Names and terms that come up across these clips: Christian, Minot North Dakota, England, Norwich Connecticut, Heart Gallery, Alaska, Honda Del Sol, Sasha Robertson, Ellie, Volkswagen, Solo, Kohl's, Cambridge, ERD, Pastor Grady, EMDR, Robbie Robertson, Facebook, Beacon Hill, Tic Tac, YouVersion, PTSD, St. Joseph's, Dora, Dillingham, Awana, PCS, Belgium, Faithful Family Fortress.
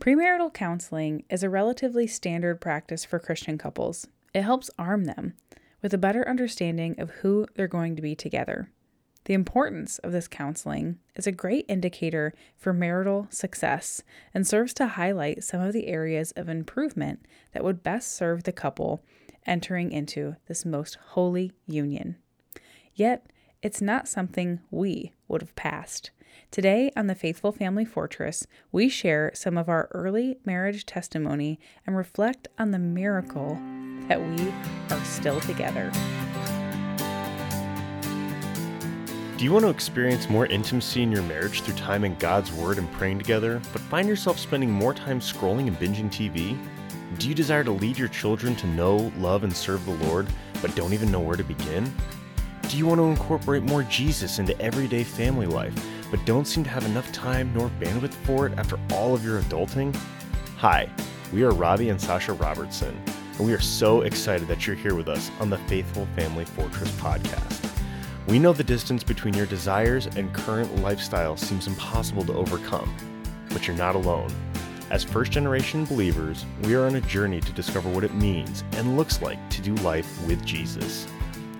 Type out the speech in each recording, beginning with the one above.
Premarital counseling is a relatively standard practice for Christian couples. It helps arm them with a better understanding of who they're going to be together. The importance of this counseling is a great indicator for marital success and serves to highlight some of the areas of improvement that would best serve the couple entering into this most holy union. Yet, it's not something we would have passed. Today on the Faithful Family Fortress, we share some of our early marriage testimony and reflect on the miracle that we are still together. Do you want to experience more intimacy in your marriage through time in God's Word and praying together, but find yourself spending more time scrolling and binging TV? Do you desire to lead your children to know, love, and serve the Lord, but don't even know where to begin? Do you want to incorporate more Jesus into everyday family life, but don't seem to have enough time nor bandwidth for it after all of your adulting? Hi, we are Robbie and Sasha Robertson, and we are so excited that you're here with us on the Faithful Family Fortress podcast. We know the distance between your desires and current lifestyle seems impossible to overcome, but you're not alone. As first-generation believers, we are on a journey to discover what it means and looks like to do life with Jesus.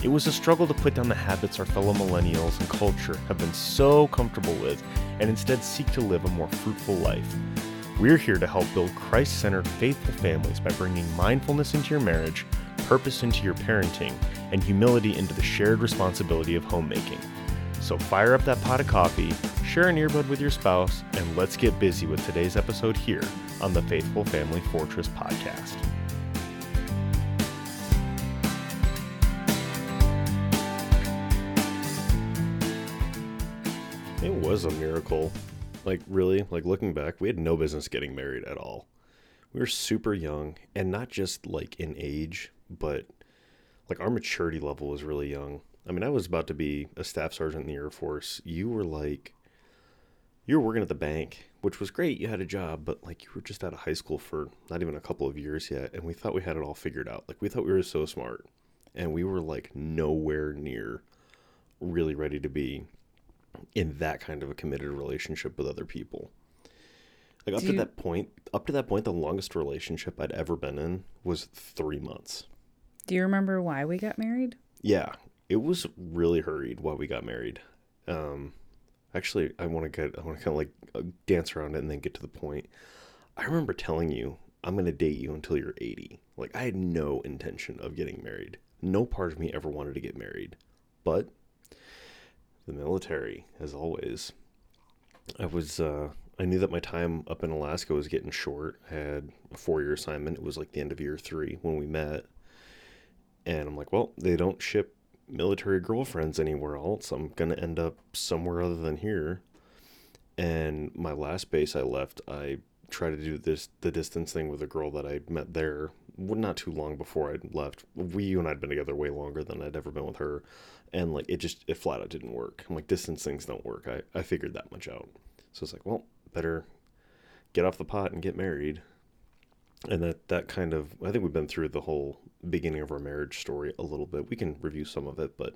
It was a struggle to put down the habits our fellow millennials and culture have been so comfortable with and instead seek to live a more fruitful life. We're here to help build Christ-centered, faithful families by bringing mindfulness into your marriage, purpose into your parenting, and humility into the shared responsibility of homemaking. So fire up that pot of coffee, share an earbud with your spouse, and let's get busy with today's episode here on the Faithful Family Fortress podcast. It was a miracle. Like, really, like, looking back, we had no business getting married at all. We were super young, and not just, like, in age, but, like, our maturity level was really young. I mean, I was about to be a staff sergeant in the Air Force. You were working at the bank, which was great. You had a job, but, like, you were just out of high school for not even a couple of years yet, and we thought we had it all figured out. Like, we thought we were so smart, and we were, like, nowhere near really ready to be in that kind of a committed relationship with other people. Like, up to that point, the longest relationship I'd ever been in was 3 months. Do you remember why we got married? Yeah, it was really hurried why we got married. Actually, I want to kind of dance around it and then get to the point. I remember telling you, I'm going to date you until you're 80. Like, I had no intention of getting married. No part of me ever wanted to get married, but the military, as always. I knew that my time up in Alaska was getting short. I had a 4-year assignment. It was like the end of year 3 when we met. And I'm like, well, they don't ship military girlfriends anywhere else. I'm going to end up somewhere other than here. And my last base I left, I tried to do the distance thing with a girl that I met there not too long before I left. You and I had been together way longer than I'd ever been with her. And, like, it flat out didn't work. I'm like, distance things don't work. I figured that much out. So it's like, well, better get off the pot and get married. And that kind of, I think we've been through the whole beginning of our marriage story a little bit. We can review some of it, but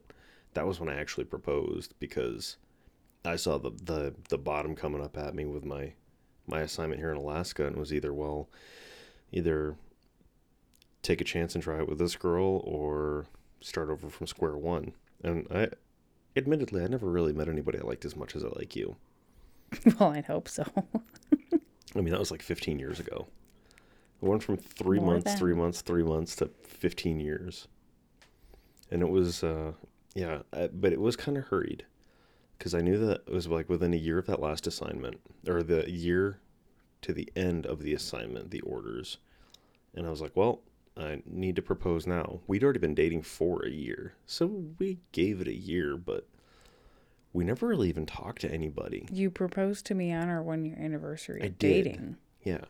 that was when I actually proposed because I saw the bottom coming up at me with my assignment here in Alaska, and it was either take a chance and try it with this girl or start over from square one. And I never really met anybody I liked as much as I like you. Well, I'd hope so. I mean, that was like 15 years ago. I went from three months to 15 years. And it was, but it was kind of hurried because I knew that it was like within a year of that last assignment or the year to the end of the assignment, the orders. And I was like, well, I need to propose now. We'd already been dating for a year. So we gave it a year, but we never really even talked to anybody. You proposed to me on our 1-year anniversary of dating. Yeah.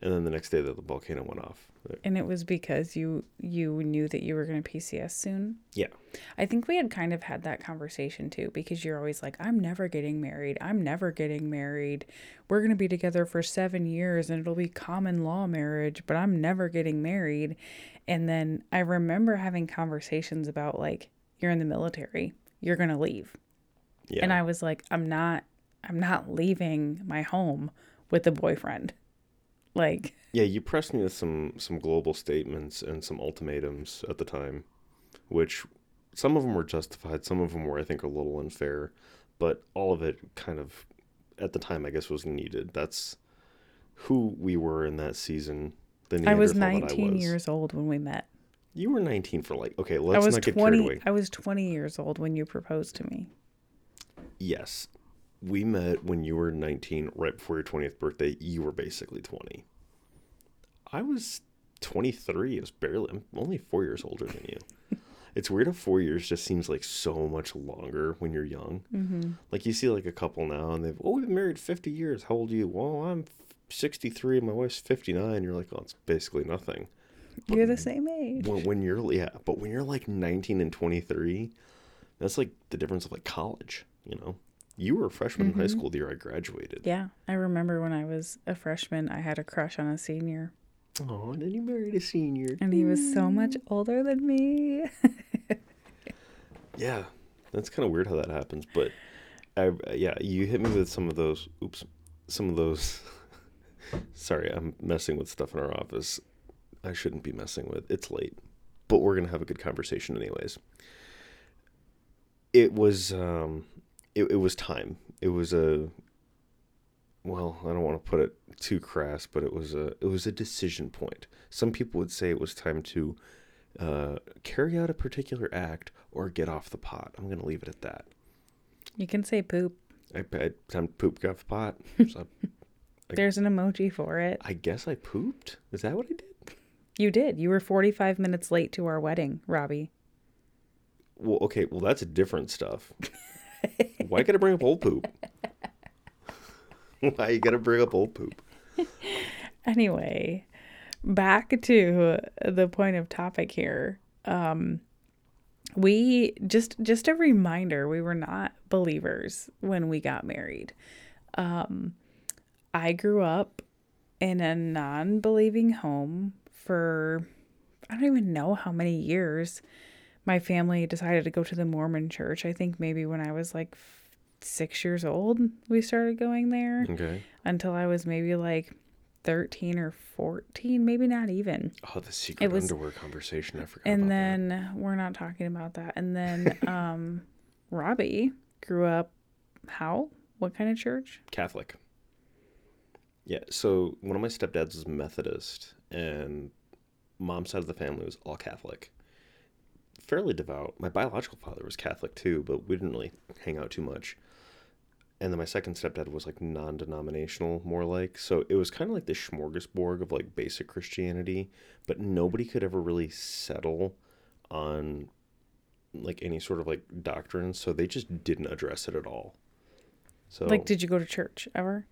And then the next day that the volcano went off. And it was because you knew that you were going to PCS soon? Yeah. I think we had kind of had that conversation too, because you're always like, I'm never getting married. I'm never getting married. We're going to be together for 7 years and it'll be common law marriage, but I'm never getting married. And then I remember having conversations about, like, you're in the military. You're going to leave. Yeah. And I was like, I'm not leaving my home with a boyfriend. Like, yeah, you pressed me with some global statements and some ultimatums at the time, which some of them were justified, some of them were, I think, a little unfair, but all of it kind of, at the time, I guess, was needed. That's who we were in that season. I was 19 years old when we met. You were 19 for like, okay, let's not get carried away. I was 20 years old when you proposed to me. Yes. We met when you were 19, right before your 20th birthday. You were basically 20. I was 23. I'm only 4 years older than you. It's weird how 4 years just seems like so much longer when you're young. Mm-hmm. Like you see like a couple now and we've been married 50 years. How old are you? Well, I'm 63. My wife's 59. You're like, oh, it's basically nothing. But you're the same age. When you're like 19 and 23, that's like the difference of like college, you know? You were a freshman in high school the year I graduated. Yeah. I remember when I was a freshman, I had a crush on a senior. Oh, and then you married a senior. And he was so much older than me. Yeah. That's kind of weird how that happens, but you hit me with some of those sorry, I'm messing with stuff in our office. I shouldn't be messing with. It's late, but we're going to have a good conversation anyways. It was, it was time. It was I don't want to put it too crass, but it was a decision point. Some people would say it was time to carry out a particular act or get off the pot. I'm going to leave it at that. You can say poop. Time to poop, get off the pot. So there's an emoji for it. I guess I pooped. Is that what I did? You did. You were 45 minutes late to our wedding, Robbie. Well, okay. Well, that's different stuff. Why gotta bring up old poop? Why you gotta bring up old poop? Anyway, back to the point of topic here. We just a reminder, we were not believers when we got married. I grew up in a non-believing home. For I don't even know how many years my family decided to go to the Mormon church. I think maybe when I was like 6 years old, we started going there. Okay. Until I was maybe like 13 or 14, maybe not even. Oh, the secret underwear conversation. I forgot about that. And then we're not talking about that. And then Robbie grew up how? What kind of church? Catholic. Yeah, so one of my stepdads was Methodist, and mom's side of the family was all Catholic. Fairly devout. My biological father was Catholic too, but we didn't really hang out too much. And then my second stepdad was like non-denominational, more like. So it was kind of like this smorgasbord of like basic Christianity, but nobody could ever really settle on like any sort of like doctrine, so they just didn't address it at all. So, like, did you go to church ever?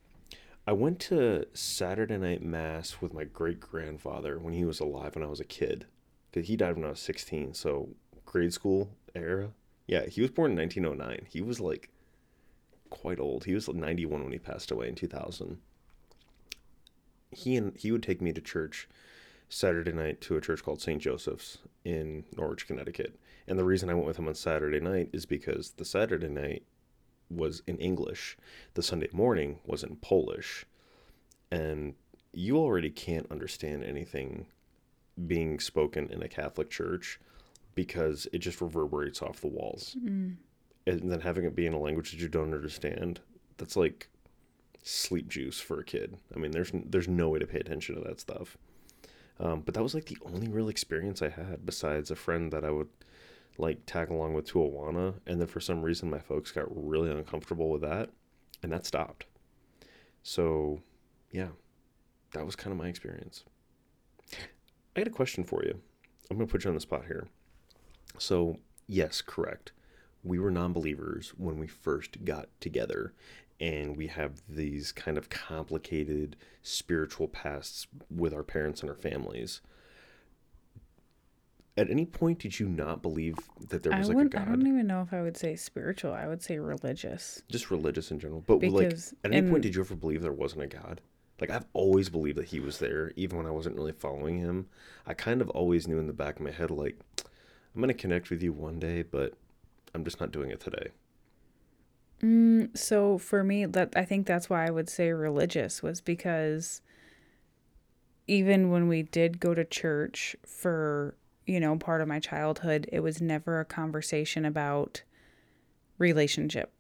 I went to Saturday night mass with my great-grandfather when he was alive when I was a kid. Because he died when I was 16, so grade school era. Yeah, he was born in 1909. He was, like, quite old. He was like 91 when he passed away in 2000. He would take me to church Saturday night to a church called St. Joseph's in Norwich, Connecticut. And the reason I went with him on Saturday night is because the Saturday night was in English. The Sunday morning was in Polish. And you already can't understand anything being spoken in a Catholic church because it just reverberates off the walls. Mm. And then having it be in a language that you don't understand, that's like sleep juice for a kid. I mean, there's no way to pay attention to that stuff. But that was like the only real experience I had besides a friend that I would like tag along with to Awana, and then for some reason my folks got really uncomfortable with that, and that stopped. So yeah, that was kind of my experience. I got a question for you. I'm gonna put you on the spot here. So yes, correct, we were non-believers when we first got together, and we have these kind of complicated spiritual pasts with our parents and our families. At any point, did you not believe that there was like a God? I don't even know if I would say spiritual. I would say religious. Just religious in general. But because, like, at any point, did you ever believe there wasn't a God? Like, I've always believed that he was there, even when I wasn't really following him. I kind of always knew in the back of my head, like, I'm going to connect with you one day, but I'm just not doing it today. So for me, I think that's why I would say religious, was because even when we did go to church for, you know, part of my childhood, it was never a conversation about relationship.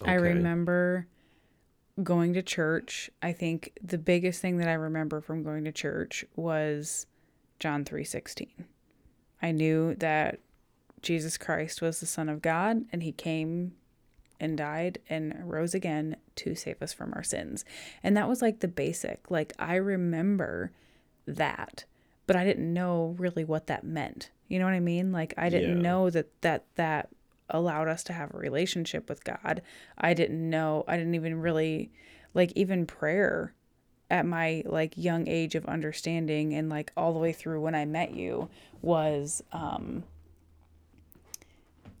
Okay. I remember going to church. I think the biggest thing that I remember from going to church was John 3:16. I knew that Jesus Christ was the Son of God, and he came and died and rose again to save us from our sins. And that was like the basic. Like, I remember that, but I didn't know really what that meant. You know what I mean? Like, I didn't know that allowed us to have a relationship with God. I didn't know. I didn't even really, like, even prayer at my, like, young age of understanding and, like, all the way through when I met you was,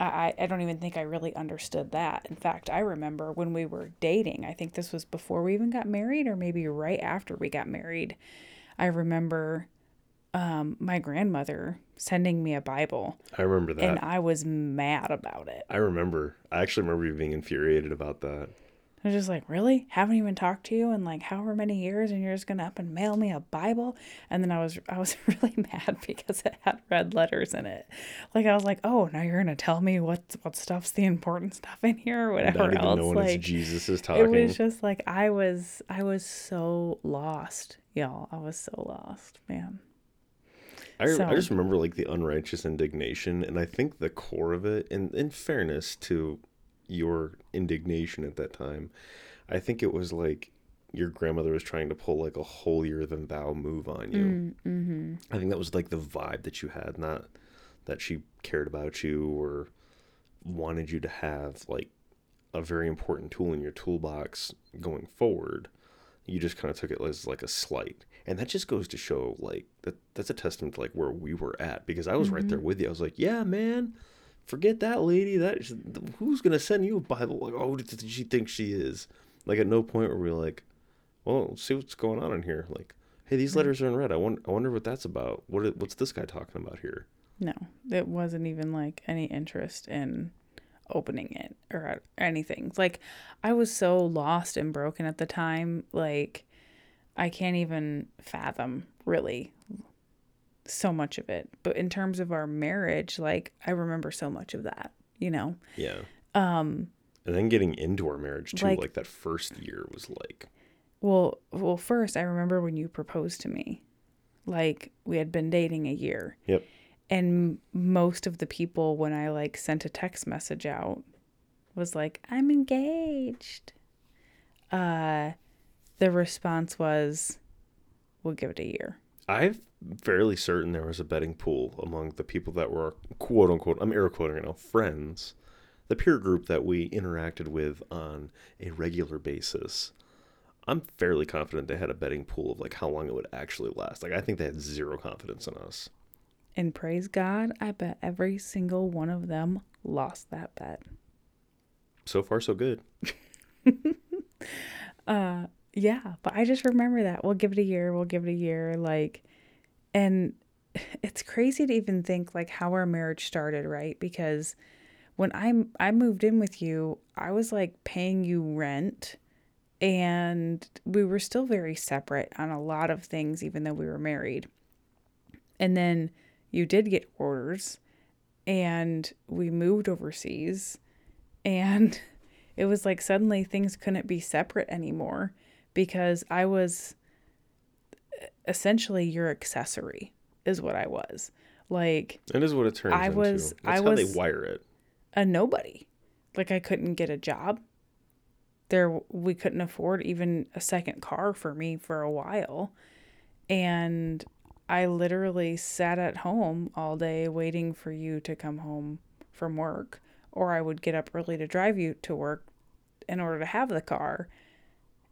I don't even think I really understood that. In fact, I remember when we were dating, I think this was before we even got married or maybe right after we got married. I remember my grandmother sending me a Bible. I remember that. And I was mad about it. I actually remember you being infuriated about that. I was just like, really? Haven't even talked to you in like however many years, and you're just going to up and mail me a Bible? And then I was really mad because it had red letters in it. Like, I was like, oh, now you're going to tell me what stuff's the important stuff in here or whatever else. Not even knowing, like, it's Jesus is talking. It was just like, I was so lost, y'all. I was so lost, man. I just remember, like, the unrighteous indignation, and I think the core of it, and in fairness to your indignation at that time, I think it was like your grandmother was trying to pull like a holier than thou move on you. Mm-hmm. I think that was like the vibe that you had, not that she cared about you or wanted you to have like a very important tool in your toolbox going forward. You just kind of took it as like a slight. And that just goes to show, like, that's a testament to like where we were at, because I was right there with you. I was like, yeah, man, forget that lady. Who's going to send you a Bible? Like, oh, does she think she is? Like, at no point were we like, well, see what's going on in here. Like, hey, these letters are in red. I wonder what that's about. What's this guy talking about here? No, it wasn't even like any interest in opening it or anything. Like, I was so lost and broken at the time. Like, I can't even fathom really so much of it. But in terms of our marriage, like, I remember so much of that, you know? Yeah. And then getting into our marriage too, like that first year was like. Well, first I remember when you proposed to me, like, we had been dating a year. Yep. And most of the people, when I like sent a text message out, was like, I'm engaged. The response was, we'll give it a year. I'm fairly certain there was a betting pool among the people that were, quote unquote, I'm air quoting right now, friends, the peer group that we interacted with on a regular basis. I'm fairly confident they had a betting pool of like how long it would actually last. Like, I think they had zero confidence in us. And praise God, I bet every single one of them lost that bet. So far, so good. Yeah, but I just remember that. We'll give it a year. Like, and it's crazy to even think like how our marriage started, right? Because when I moved in with you, I was like paying you rent, and we were still very separate on a lot of things, even though we were married. And then you did get orders, and we moved overseas, and it was like suddenly things couldn't be separate anymore. Because I was essentially your accessory is what I was. Like, that is what it turns into. That's how they wire it. A nobody. Like, I couldn't get a job. We couldn't afford even a second car for me for a while. And I literally sat at home all day waiting for you to come home from work. Or I would get up early to drive you to work in order to have the car.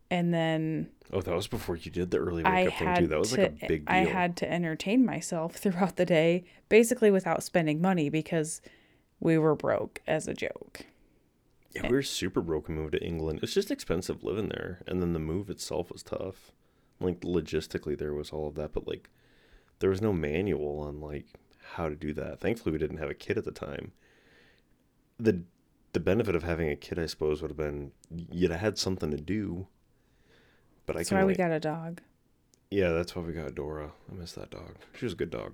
And then... Oh, that was before you did the early wake-up thing, too. That was like a big deal. I had to entertain myself throughout the day, basically without spending money, because we were broke as a joke. Yeah, we were super broke when we moved to England. It was just expensive living there. And then the move itself was tough. Like, logistically, there was all of that. But, like, there was no manual on, like, how to do that. Thankfully, we didn't have a kid at the time. The benefit of having a kid, I suppose, would have been you'd have had something to do. That's why we got a dog. Yeah, that's why we got Dora. I miss that dog. She was a good dog.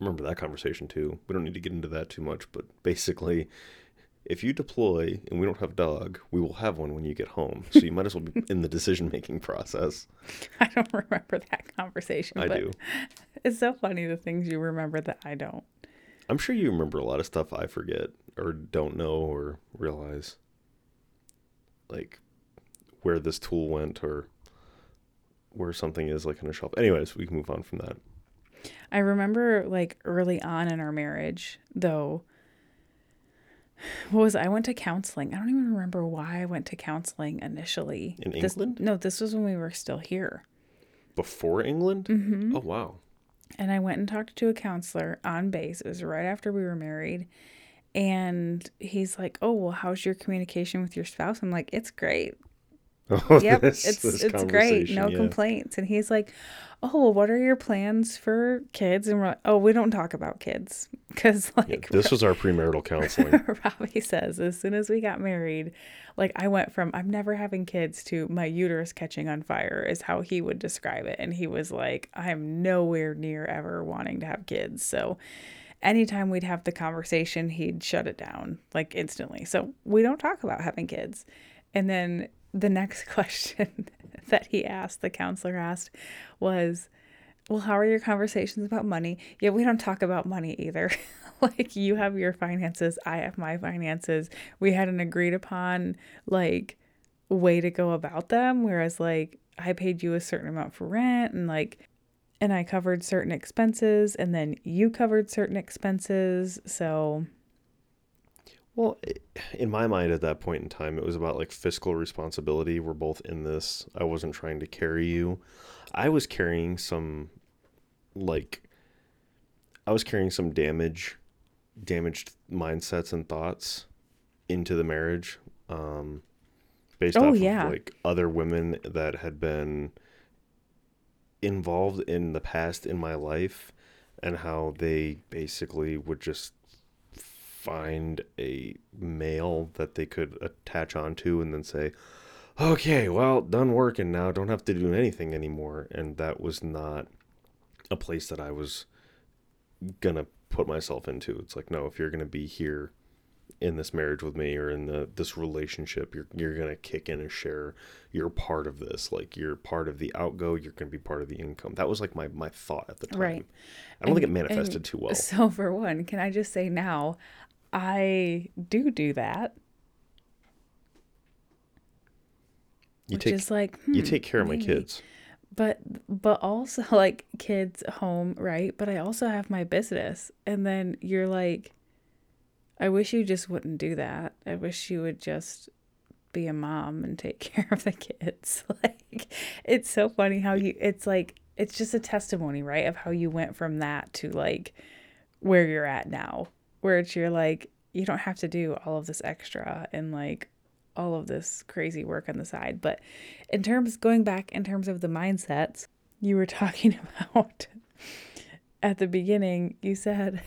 I remember that conversation too. We don't need to get into that too much, but basically, if you deploy and we don't have a dog, we will have one when you get home. So you might as well be in the decision-making process. I don't remember that conversation. I do. It's so funny the things you remember that I don't. I'm sure you remember a lot of stuff I forget or don't know or realize. Like where this tool went or where something is like on a shelf. Anyways, we can move on from that. I remember like early on in our marriage though, I went to counseling. I don't even remember why I went to counseling initially. In England? No, this was when we were still here. Before England? Mm-hmm. Oh, wow. And I went and talked to a counselor on base. It was right after we were married. And he's like, oh, well, how's your communication with your spouse? I'm like, it's great. Oh, yep, it's great. No complaints. And he's like, oh, well, what are your plans for kids? And we're like, oh, we don't talk about kids because like this was our premarital counseling. Robbie says as soon as we got married, like I went from I'm never having kids to my uterus catching on fire is how he would describe it. And he was like, I'm nowhere near ever wanting to have kids. So anytime we'd have the conversation, he'd shut it down like instantly. So we don't talk about having kids. And then the next question that he asked, the counselor asked, was, well, how are your conversations about money? Yeah, we don't talk about money either. Like, you have your finances, I have my finances. We had an agreed upon, like, way to go about them, whereas, like, I paid you a certain amount for rent and, like, and I covered certain expenses and then you covered certain expenses, so... Well, in my mind at that point in time, it was about like fiscal responsibility. We're both in this. I wasn't trying to carry you. I was carrying some damaged mindsets and thoughts into the marriage based off of like other women that had been involved in the past in my life and how they basically would just find a male that they could attach onto and then say, okay, well, done working now. Don't have to do anything anymore. And that was not a place that I was going to put myself into. It's like, no, if you're going to be here in this marriage with me or in this relationship, you're going to kick in and share. You're part of this. Like, you're part of the outgo. You're going to be part of the income. That was like my thought at the time. Right. I don't think it manifested too well. So for one, can I just say now, I do that. You take care of my kids. But also like kids home, right? But I also have my business. And then you're like, I wish you just wouldn't do that. I wish you would just be a mom and take care of the kids. Like, it's so funny how it's like, it's just a testimony, right? Of how you went from that to like where you're at now. Where it's you're like, you don't have to do all of this extra and like all of this crazy work on the side. But in terms of the mindsets you were talking about at the beginning, you said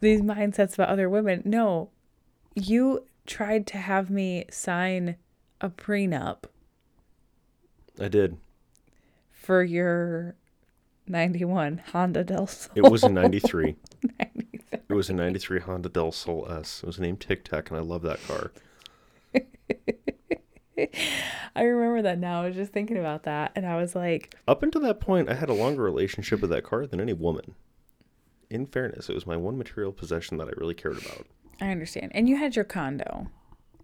these mindsets about other women. No, you tried to have me sign a prenup. I did. For your 91 Honda Del Sol. It was in 93. It was a 93 Honda Del Sol S. It was named Tic Tac, and I love that car. I remember that now. I was just thinking about that, and I was like... Up until that point, I had a longer relationship with that car than any woman. In fairness, it was my one material possession that I really cared about. I understand. And you had your condo.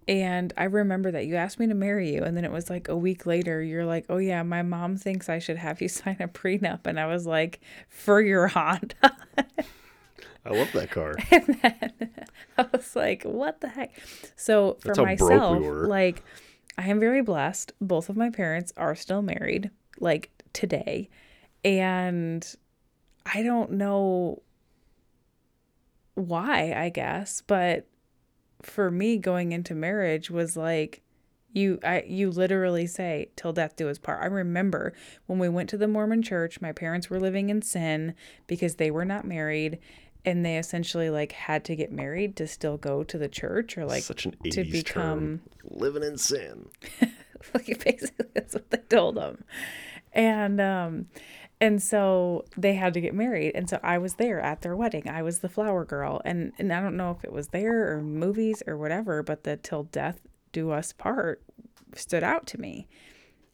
And I remember that you asked me to marry you. And then it was like a week later, you're like, oh, yeah, my mom thinks I should have you sign a prenup. And I was like, for your Honda. I love that car. And then I was like, what the heck? So for myself, like, I am very blessed. Both of my parents are still married, like, today. And I don't know why, I guess, but... For me, going into marriage was like, you literally say, till death do us part. I remember when we went to the Mormon church, my parents were living in sin because they were not married, and they essentially like had to get married to still go to the church or like such an 80s to become term. Living in sin. Like, basically, that's what they told him. And so they had to get married. And so I was there at their wedding. I was the flower girl. And I don't know if it was there or movies or whatever, but the "Till Death Do Us Part" stood out to me.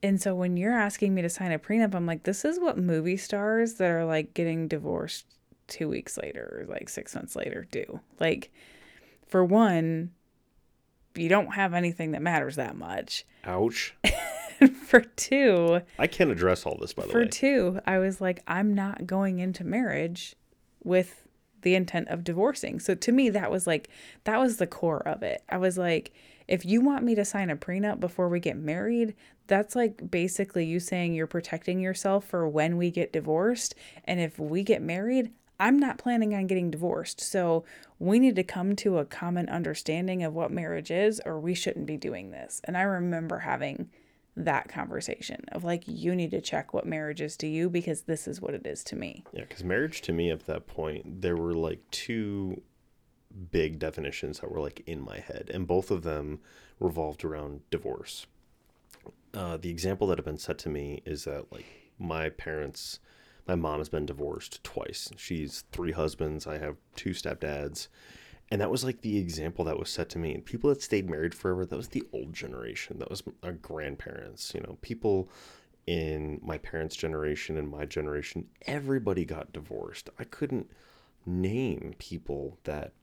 And so when you're asking me to sign a prenup, I'm like, this is what movie stars that are like getting divorced 2 weeks later, or like 6 months later do. Like, for one, you don't have anything that matters that much. Ouch. For two, I can't address all this, by the way. For two, I was like, I'm not going into marriage with the intent of divorcing. So to me, that was like, that was the core of it. I was like, if you want me to sign a prenup before we get married, that's like basically you saying you're protecting yourself for when we get divorced. And if we get married, I'm not planning on getting divorced. So we need to come to a common understanding of what marriage is, or we shouldn't be doing this. And I remember having that conversation of like, you need to check what marriage is to you, because this is what it is to me. Yeah, because marriage to me at that point, there were like two big definitions that were like in my head, and both of them revolved around divorce. The example that had been set to me is that like my mom has been divorced twice. She's three husbands. I have two stepdads. And that was like the example that was set to me. And people that stayed married forever, that was the old generation. That was our grandparents. You know, people in my parents' generation and my generation, everybody got divorced. I couldn't name people that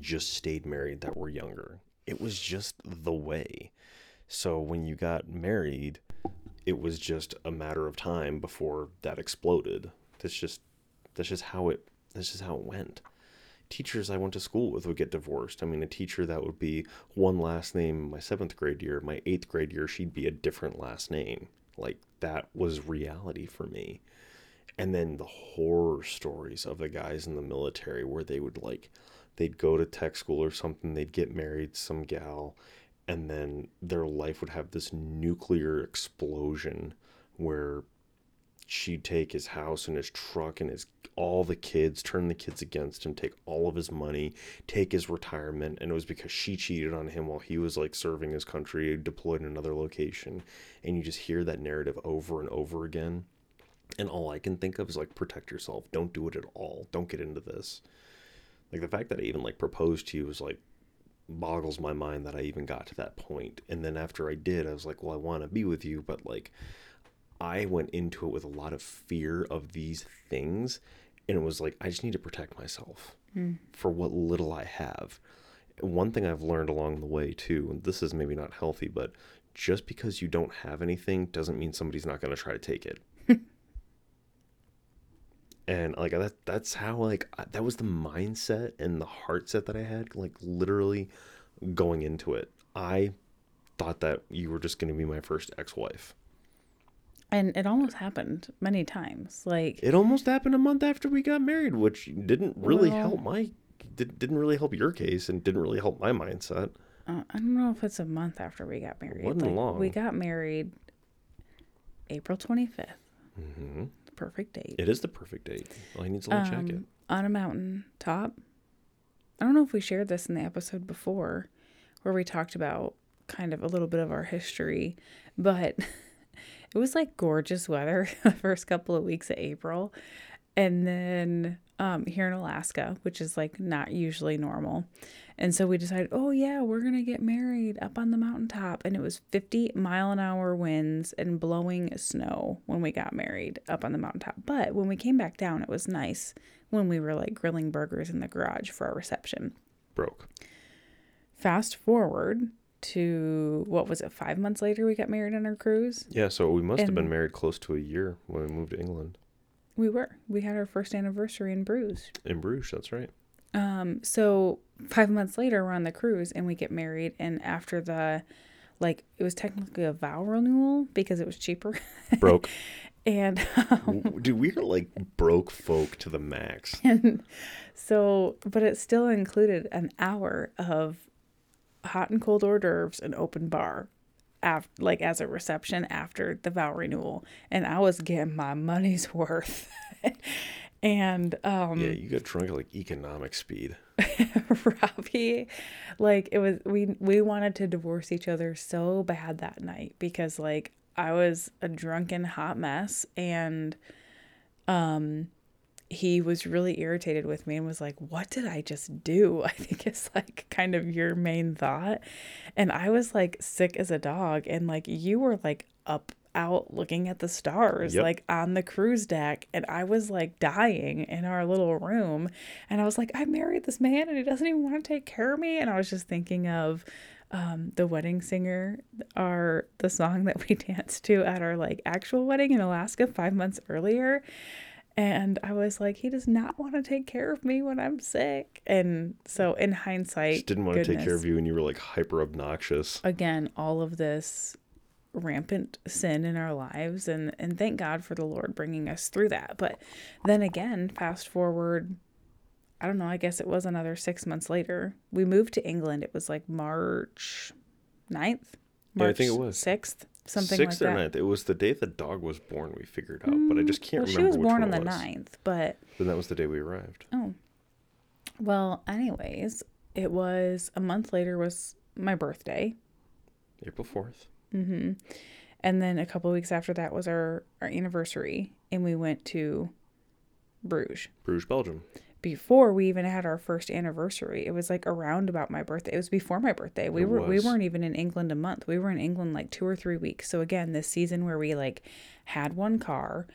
just stayed married that were younger. It was just the way. So when you got married, it was just a matter of time before that exploded. That's just how it went. Teachers I went to school with would get divorced. I mean, a teacher that would be one last name my 7th grade year, my 8th grade year, she'd be a different last name. Like, that was reality for me. And then the horror stories of the guys in the military where they would like, they'd go to tech school or something, they'd get married, some gal, and then their life would have this nuclear explosion where she'd take his house and his truck and all the kids, turn the kids against him, take all of his money, take his retirement. And it was because she cheated on him while he was like serving his country, deployed in another location. And you just hear that narrative over and over again. And all I can think of is like, protect yourself. Don't do it at all. Don't get into this. Like, the fact that I even like proposed to you was like, boggles my mind that I even got to that point. And then after I did, I was like, well, I want to be with you, but like, I went into it with a lot of fear of these things, and it was like, I just need to protect myself for what little I have. One thing I've learned along the way too, and this is maybe not healthy, but just because you don't have anything doesn't mean somebody's not going to try to take it. And like, that's how, like, that was the mindset and the heart set that I had, like, literally going into it. I thought that you were just going to be my first ex-wife. And it almost happened many times. Like, it almost happened a month after we got married, which didn't really didn't really help your case and didn't really help my mindset. I don't know if it's a month after we got married. It wasn't long. We got married April 25th. Mm-hmm. Perfect date. It is the perfect date. All you need is a little jacket. On a mountain top. I don't know if we shared this in the episode before, where we talked about kind of a little bit of our history, but it was like gorgeous weather the first couple of weeks of April. And then here in Alaska, which is like not usually normal. And so we decided, oh yeah, we're going to get married up on the mountaintop. And it was 50-mile-an-hour winds and blowing snow when we got married up on the mountaintop. But when we came back down, it was nice when we were like grilling burgers in the garage for our reception. Broke. Fast forward to, what was it, 5 months later we got married on our cruise? Yeah, so we must have been married close to a year when we moved to England. We were. We had our first anniversary in Bruges. In Bruges, that's right. So 5 months later, we're on the cruise and we get married. And after the, like, it was technically a vow renewal because it was cheaper. Broke. And dude, we were like broke folk to the max. And so, but it still included an hour of hot and cold hors d'oeuvres and open bar. After, like, as a reception after the vow renewal, and I was getting my money's worth. And yeah, you got drunk at like economic speed. Robbie, like, it was, we wanted to divorce each other so bad that night because, like, I was a drunken hot mess, and he was really irritated with me and was like, what did I just do? I think it's like kind of your main thought. And I was like sick as a dog, and like you were like up out looking at the stars, yep, like on the cruise deck, and I was like dying in our little room, and I was like, I married this man and he doesn't even want to take care of me. And I was just thinking of The Wedding Singer, are the song that we danced to at our like actual wedding in Alaska 5 months earlier. And I was like, he does not want to take care of me when I'm sick. And so in hindsight, just didn't want to take care of you, and you were like hyper obnoxious. Again, all of this rampant sin in our lives, and thank God for the Lord bringing us through that. But then again, fast forward, I don't know, I guess it was another 6 months later, we moved to England. It was like March 9th, March, yeah, I think it was 6th, something like that. 6th or 9th. It was the day the dog was born, we figured out, but I just can't remember which one it was. She was born on the 9th, but... Then that was the day we arrived. Oh. Well, anyways, it was a month later was my birthday. April 4th. Mm-hmm. And then a couple of weeks after that was our anniversary, and we went to Bruges. Bruges, Belgium. Before we even had our first anniversary, it was like around about my birthday. It was before my birthday. We weren't even in England a month. We were in England like 2 or 3 weeks. So again, this season where we like had one car,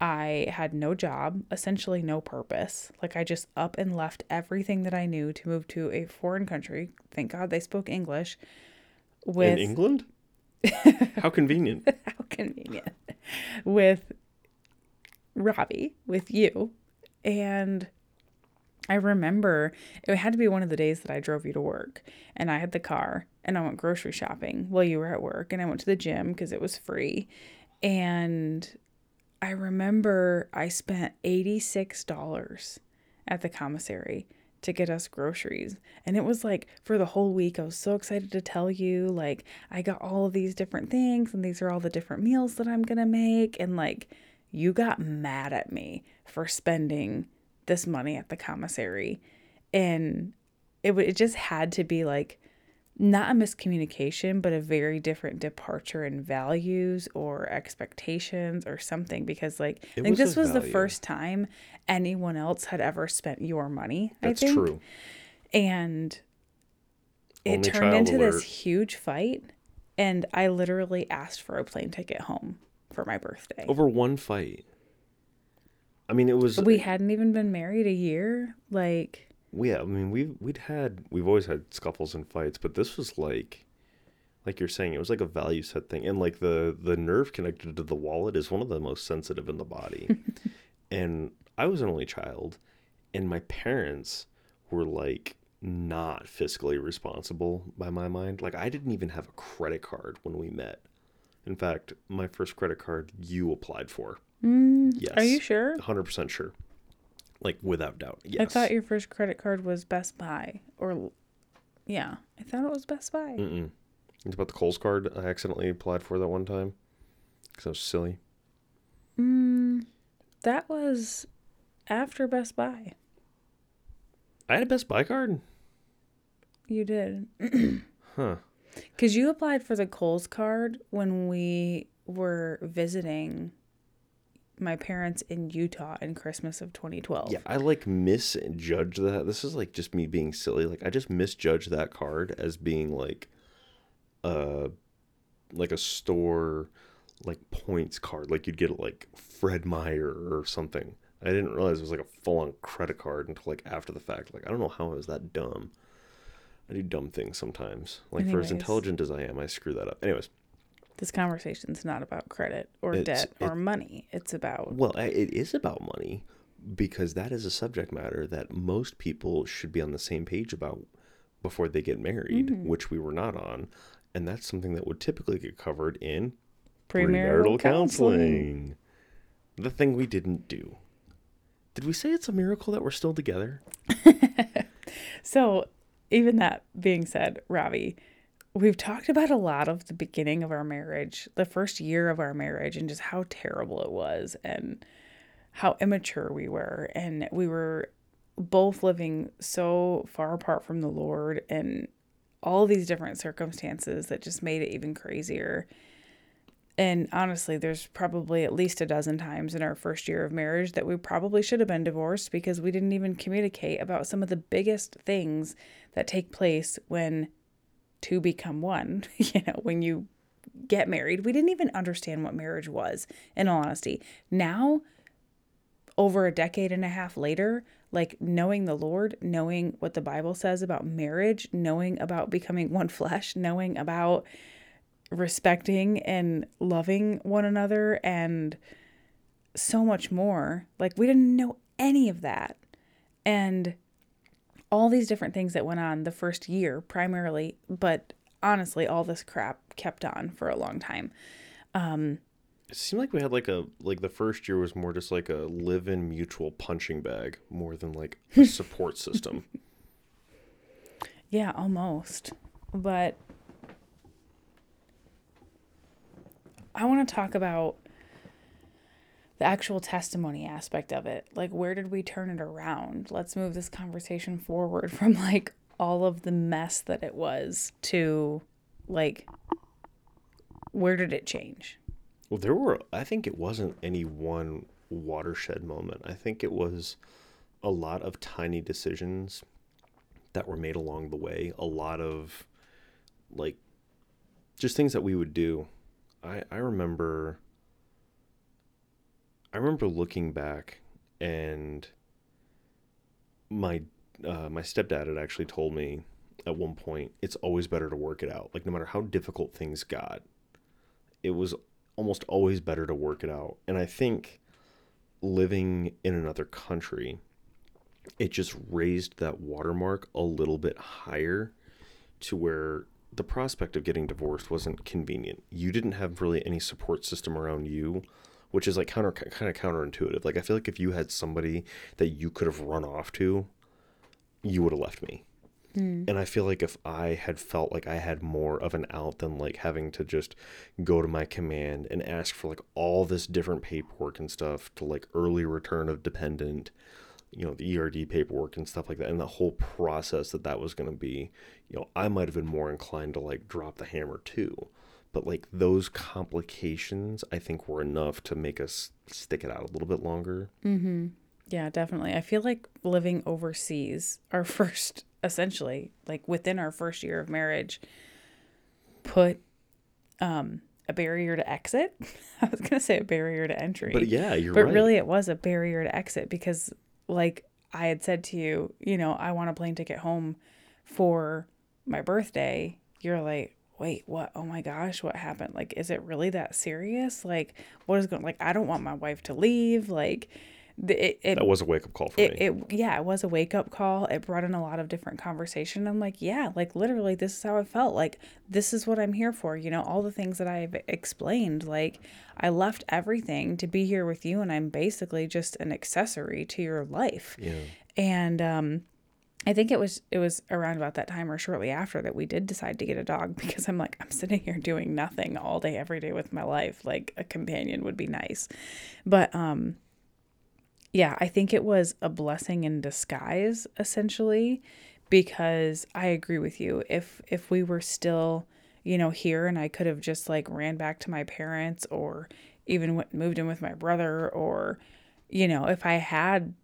I had no job, essentially no purpose. Like I just up and left everything that I knew to move to a foreign country. Thank God they spoke English. In England? How convenient. How convenient. With Robbie, with you, and... I remember it had to be one of the days that I drove you to work, and I had the car, and I went grocery shopping while you were at work, and I went to the gym because it was free. And I remember I spent $86 at the commissary to get us groceries. And it was like for the whole week, I was so excited to tell you, like, I got all of these different things, and these are all the different meals that I'm going to make. And like, you got mad at me for spending this money at the commissary. And it just had to be like not a miscommunication, but a very different departure in values or expectations or something, because like I think this was the first time anyone else had ever spent your money. That's true. And it turned into this huge fight, and I literally asked for a plane ticket home for my birthday over one fight. I mean, it was... We hadn't even been married a year, like... Yeah, I mean, we've always had scuffles and fights, but this was like you're saying, it was like a value set thing. And like the nerve connected to the wallet is one of the most sensitive in the body. And I was an only child, and my parents were like not fiscally responsible by my mind. Like, I didn't even have a credit card when we met. In fact, my first credit card you applied for. Yes. Are you sure? 100% sure. Like, without doubt. Yes. I thought your first credit card was Best Buy. Or, yeah. I thought it was Best Buy. Mm-mm. It's about the Kohl's card I accidentally applied for that one time. Because I was silly. That was after Best Buy. I had a Best Buy card? You did. Huh. Because you applied for the Kohl's card when we were visiting... my parents in Utah in Christmas of 2012. Yeah, I like misjudged that. This is like just me being silly. Like I just misjudged that card as being like a store, like points card. Like you'd get at like Fred Meyer or something. I didn't realize it was like a full on credit card until like after the fact. Like I don't know how I was that dumb. I do dumb things sometimes. Like anyways, for as intelligent as I am, I screw that up. Anyways. This conversation's not about credit or debt or money. It's about... Well, it is about money, because that is a subject matter that most people should be on the same page about before they get married, mm-hmm. which we were not on. And that's something that would typically get covered in premarital counseling. The thing we didn't do. Did we say it's a miracle that we're still together? So even that being said, Robbie... We've talked about a lot of the beginning of our marriage, the first year of our marriage, and just how terrible it was and how immature we were. And we were both living so far apart from the Lord and all these different circumstances that just made it even crazier. And honestly, there's probably at least a dozen times in our first year of marriage that we probably should have been divorced because we didn't even communicate about some of the biggest things that take place when two become one, you know, when you get married. We didn't even understand what marriage was, in all honesty. Now, over a decade and a half later, like knowing the Lord, knowing what the Bible says about marriage, knowing about becoming one flesh, knowing about respecting and loving one another and so much more. Like, we didn't know any of that. And all these different things that went on the first year primarily, but honestly, all this crap kept on for a long time. It seemed like we had the first year was more just like a live-in mutual punching bag more than like a support system. Yeah, almost. But I want to talk about the actual testimony aspect of it. Like, where did we turn it around? Let's move this conversation forward from, like, all of the mess that it was to, like, where did it change? Well, I think it wasn't any one watershed moment. I think it was a lot of tiny decisions that were made along the way. A lot of, like, just things that we would do. I remember looking back, and my my stepdad had actually told me at one point, it's always better to work it out. Like, no matter how difficult things got, it was almost always better to work it out. And I think living in another country, it just raised that watermark a little bit higher to where the prospect of getting divorced wasn't convenient. You didn't have really any support system around you, which is like counterintuitive. Like, I feel like if you had somebody that you could have run off to, you would have left me. Mm. And I feel like if I had felt like I had more of an out than like having to just go to my command and ask for like all this different paperwork and stuff to like early return of dependent, you know, the ERD paperwork and stuff like that, and the whole process that was going to be, you know, I might have been more inclined to like drop the hammer too. But like those complications, I think, were enough to make us stick it out a little bit longer. Mm-hmm. Yeah, definitely. I feel like living overseas, within our first year of marriage, put a barrier to exit. I was going to say a barrier to entry. But yeah, you're right. But really it was a barrier to exit because, like I had said to you, you know, I want a plane ticket home for my birthday. You're like, wait, what? Oh my gosh, what happened? Like, is it really that serious? Like, what is going? Like, I don't want my wife to leave. Like, that was a wake up call for me. It was a wake up call. It brought in a lot of different conversation. I'm like, yeah, like literally, this is how I felt. Like, this is what I'm here for. You know, all the things that I've explained. Like, I left everything to be here with you, and I'm basically just an accessory to your life. Yeah. And I think it was around about that time or shortly after that we did decide to get a dog because I'm like, I'm sitting here doing nothing all day, every day with my life. Like, a companion would be nice. But yeah, I think it was a blessing in disguise, essentially, because I agree with you. If we were still, you know, here and I could have just like ran back to my parents or even moved in with my brother, or, you know, if I had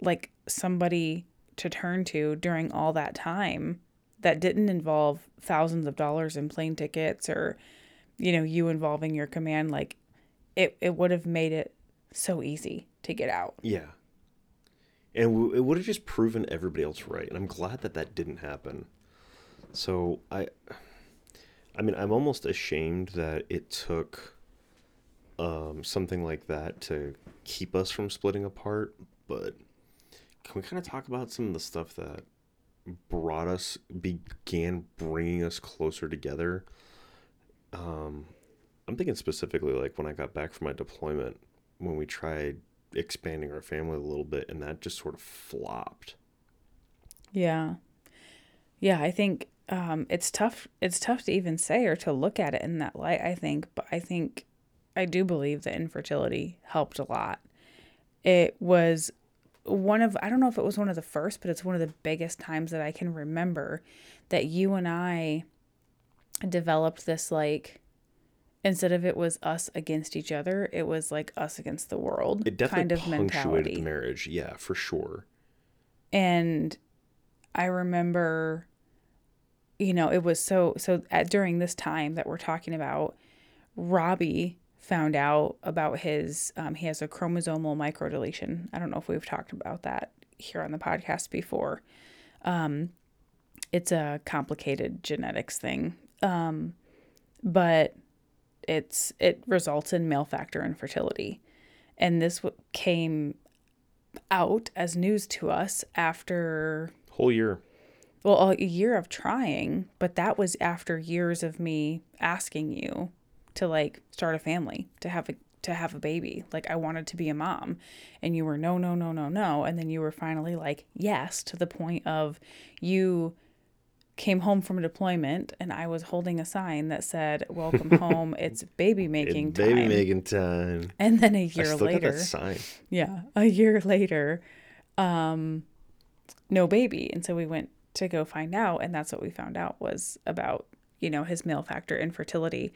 like somebody to turn to during all that time that didn't involve thousands of dollars in plane tickets or, you know, you involving your command, like it would have made it so easy to get out. Yeah. And it would have just proven everybody else right. And I'm glad that didn't happen. So I mean, I'm almost ashamed that it took something like that to keep us from splitting apart, but can we kind of talk about some of the stuff that began bringing us closer together? I'm thinking specifically like when I got back from my deployment, when we tried expanding our family a little bit, and that just sort of flopped. Yeah. Yeah, I think it's tough. It's tough to even say or to look at it in that light, I think. But I do believe that infertility helped a lot. It was I don't know if it was one of the first, but it's one of the biggest times that I can remember that you and I developed this, like, instead of it was us against each other, it was like us against the world. It definitely kind of punctuated the marriage. Yeah, for sure. And I remember, you know, it was during this time that we're talking about, Robbie found out about his, he has a chromosomal microdeletion. I don't know if we've talked about that here on the podcast before. It's a complicated genetics thing. But it results in male factor infertility. And this came out as news to us after whole year. Well, a year of trying, but that was after years of me asking you to, like, start a family, to have a baby. Like, I wanted to be a mom, and you were no. And then you were finally like, yes, to the point of you came home from a deployment and I was holding a sign that said, welcome home. It's baby making time. Baby making time. And then a year later, got that sign. Yeah. A year later, no baby. And so we went to go find out. And that's what we found out was about, you know, his male factor infertility.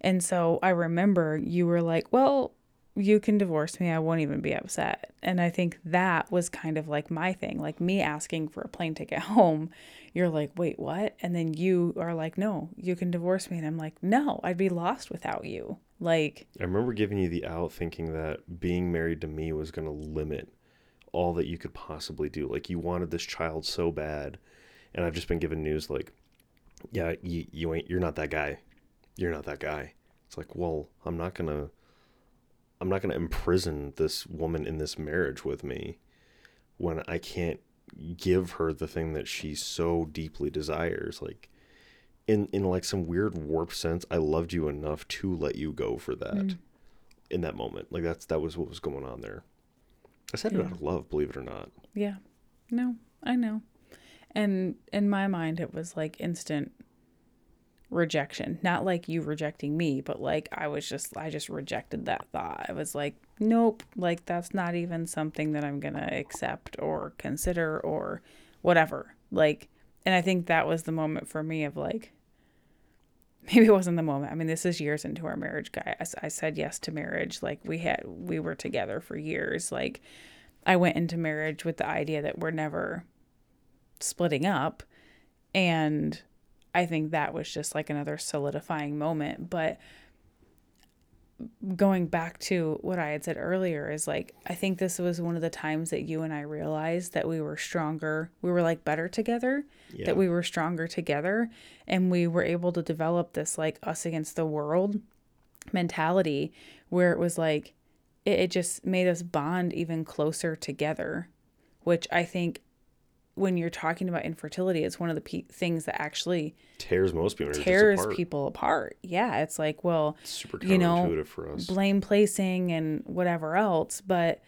And so I remember you were like, well, you can divorce me. I won't even be upset. And I think that was kind of like my thing, like me asking for a plane ticket home. You're like, wait, what? And then you are like, no, you can divorce me. And I'm like, no, I'd be lost without you. Like, I remember giving you the out thinking that being married to me was going to limit all that you could possibly do. Like, you wanted this child so bad. And I've just been given news like, yeah, you're not that guy. You're not that guy. It's like, well, I'm not going to imprison this woman in this marriage with me when I can't give her the thing that she so deeply desires. Like, in like some weird warp sense, I loved you enough to let you go for that in that moment. Like, that was what was going on there. I said it out of love, believe it or not. Yeah. No, I know. And in my mind, it was like instant rejection. Not like you rejecting me, but like I just rejected that thought. I was like, nope, like that's not even something that I'm going to accept or consider or whatever. Like, and I think that was the moment for me of like, maybe it wasn't the moment. I mean, this is years into our marriage, guy. I said yes to marriage. Like we were together for years. Like I went into marriage with the idea that we're never splitting up, and I think that was just like another solidifying moment. But going back to what I had said earlier is like, I think this was one of the times that you and I realized that we were stronger. We were like better together, that we were stronger together. And we were able to develop this like us against the world mentality where it was like, it just made us bond even closer together, which I think when you're talking about infertility, it's one of the things that actually tears most people apart. Yeah. It's like, well, it's super counterintuitive, you know, for us. Blame placing and whatever else. But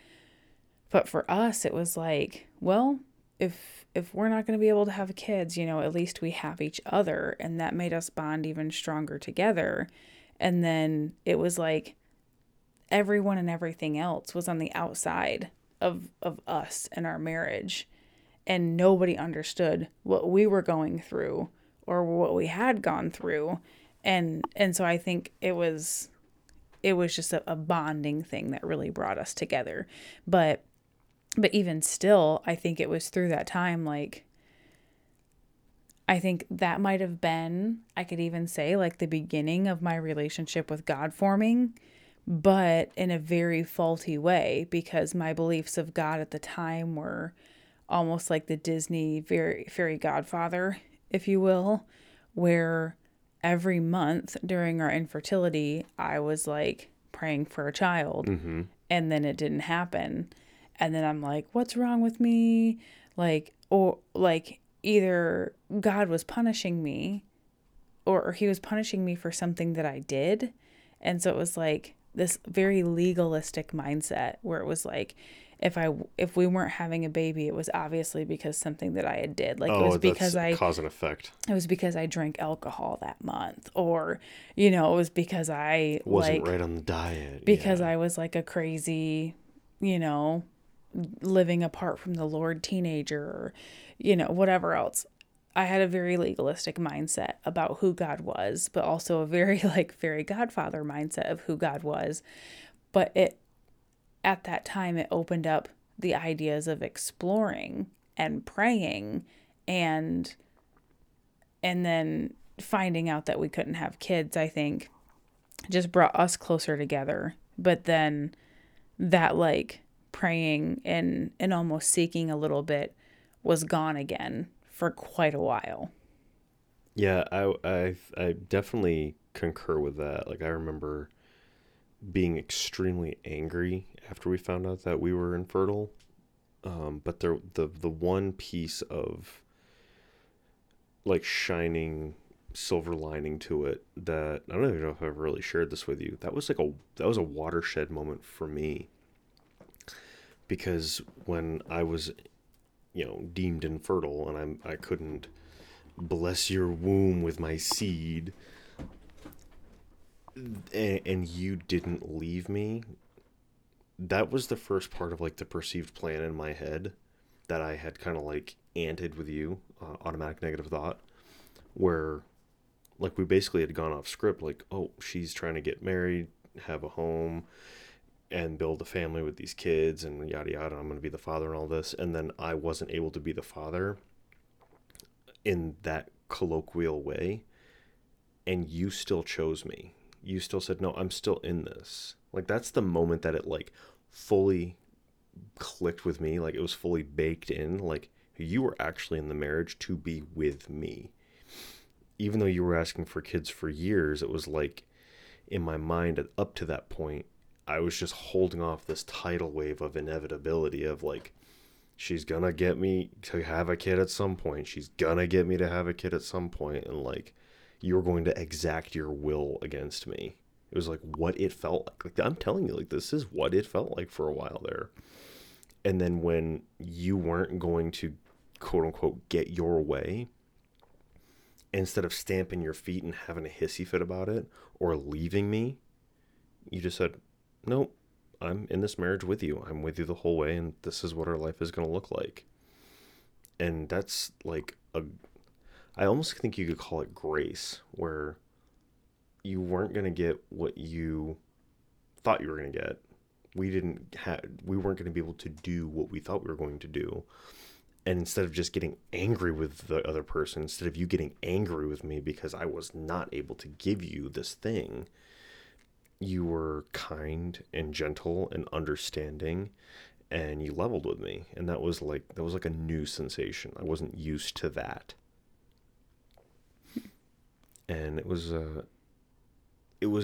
for us, it was like, well, if we're not going to be able to have kids, you know, at least we have each other. And that made us bond even stronger together. And then it was like everyone and everything else was on the outside of us and our marriage. And nobody understood what we were going through or what we had gone through. And so I think it was just a bonding thing that really brought us together. But even still, I think it was through that time, like, I think that might have been, I could even say, like the beginning of my relationship with God forming, but in a very faulty way, because my beliefs of God at the time were almost like the Disney fairy godfather, if you will, where every month during our infertility, I was like praying for a child, and then it didn't happen. And then I'm like, what's wrong with me? Like, or like either God was punishing me or he was punishing me for something that I did. And so it was like this very legalistic mindset where it was like, if we weren't having a baby, it was obviously because something that I had did. Like, it was because I cause and effect. It was because I drank alcohol that month, or, you know, it was because I wasn't right on the diet. Because I was like a crazy, you know, living apart from the Lord teenager or, you know, whatever else. I had a very legalistic mindset about who God was, but also a very very Godfather mindset of who God was. But it, at that time, it opened up the ideas of exploring and praying and then finding out that we couldn't have kids, I think, just brought us closer together. But then that praying and almost seeking a little bit was gone again for quite a while. Yeah, I definitely concur with that. I remember being extremely angry after we found out that we were infertile. But the one piece of shining silver lining to it that I don't even know if I've really shared this with you. That was a watershed moment for me, because when I was, deemed infertile and I couldn't bless your womb with my seed, and you didn't leave me, that was the first part of the perceived plan in my head that I had kind of anted with you, automatic negative thought, where we basically had gone off script, oh, she's trying to get married, have a home, and build a family with these kids and yada yada, I'm going to be the father and all this. And then I wasn't able to be the father in that colloquial way, and you still chose me. You still said, no, I'm still in this. That's the moment that it fully clicked with me. It was fully baked in. You were actually in the marriage to be with me. Even though you were asking for kids for years, it was in my mind up to that point, I was just holding off this tidal wave of inevitability of she's gonna get me to have a kid at some point. She's gonna get me to have a kid at some point. And you're going to exact your will against me. It was what it felt like. I'm telling you, this is what it felt like for a while there. And then when you weren't going to quote unquote get your way, instead of stamping your feet and having a hissy fit about it or leaving me, you just said, no, I'm in this marriage with you. I'm with you the whole way, and this is what our life is going to look like. And that's I almost think you could call it grace, where you weren't going to get what you thought you were going to get. We weren't going to be able to do what we thought we were going to do. And instead of just getting angry with the other person, instead of you getting angry with me because I was not able to give you this thing, you were kind and gentle and understanding, and you leveled with me. And that was a new sensation. I wasn't used to that. And it was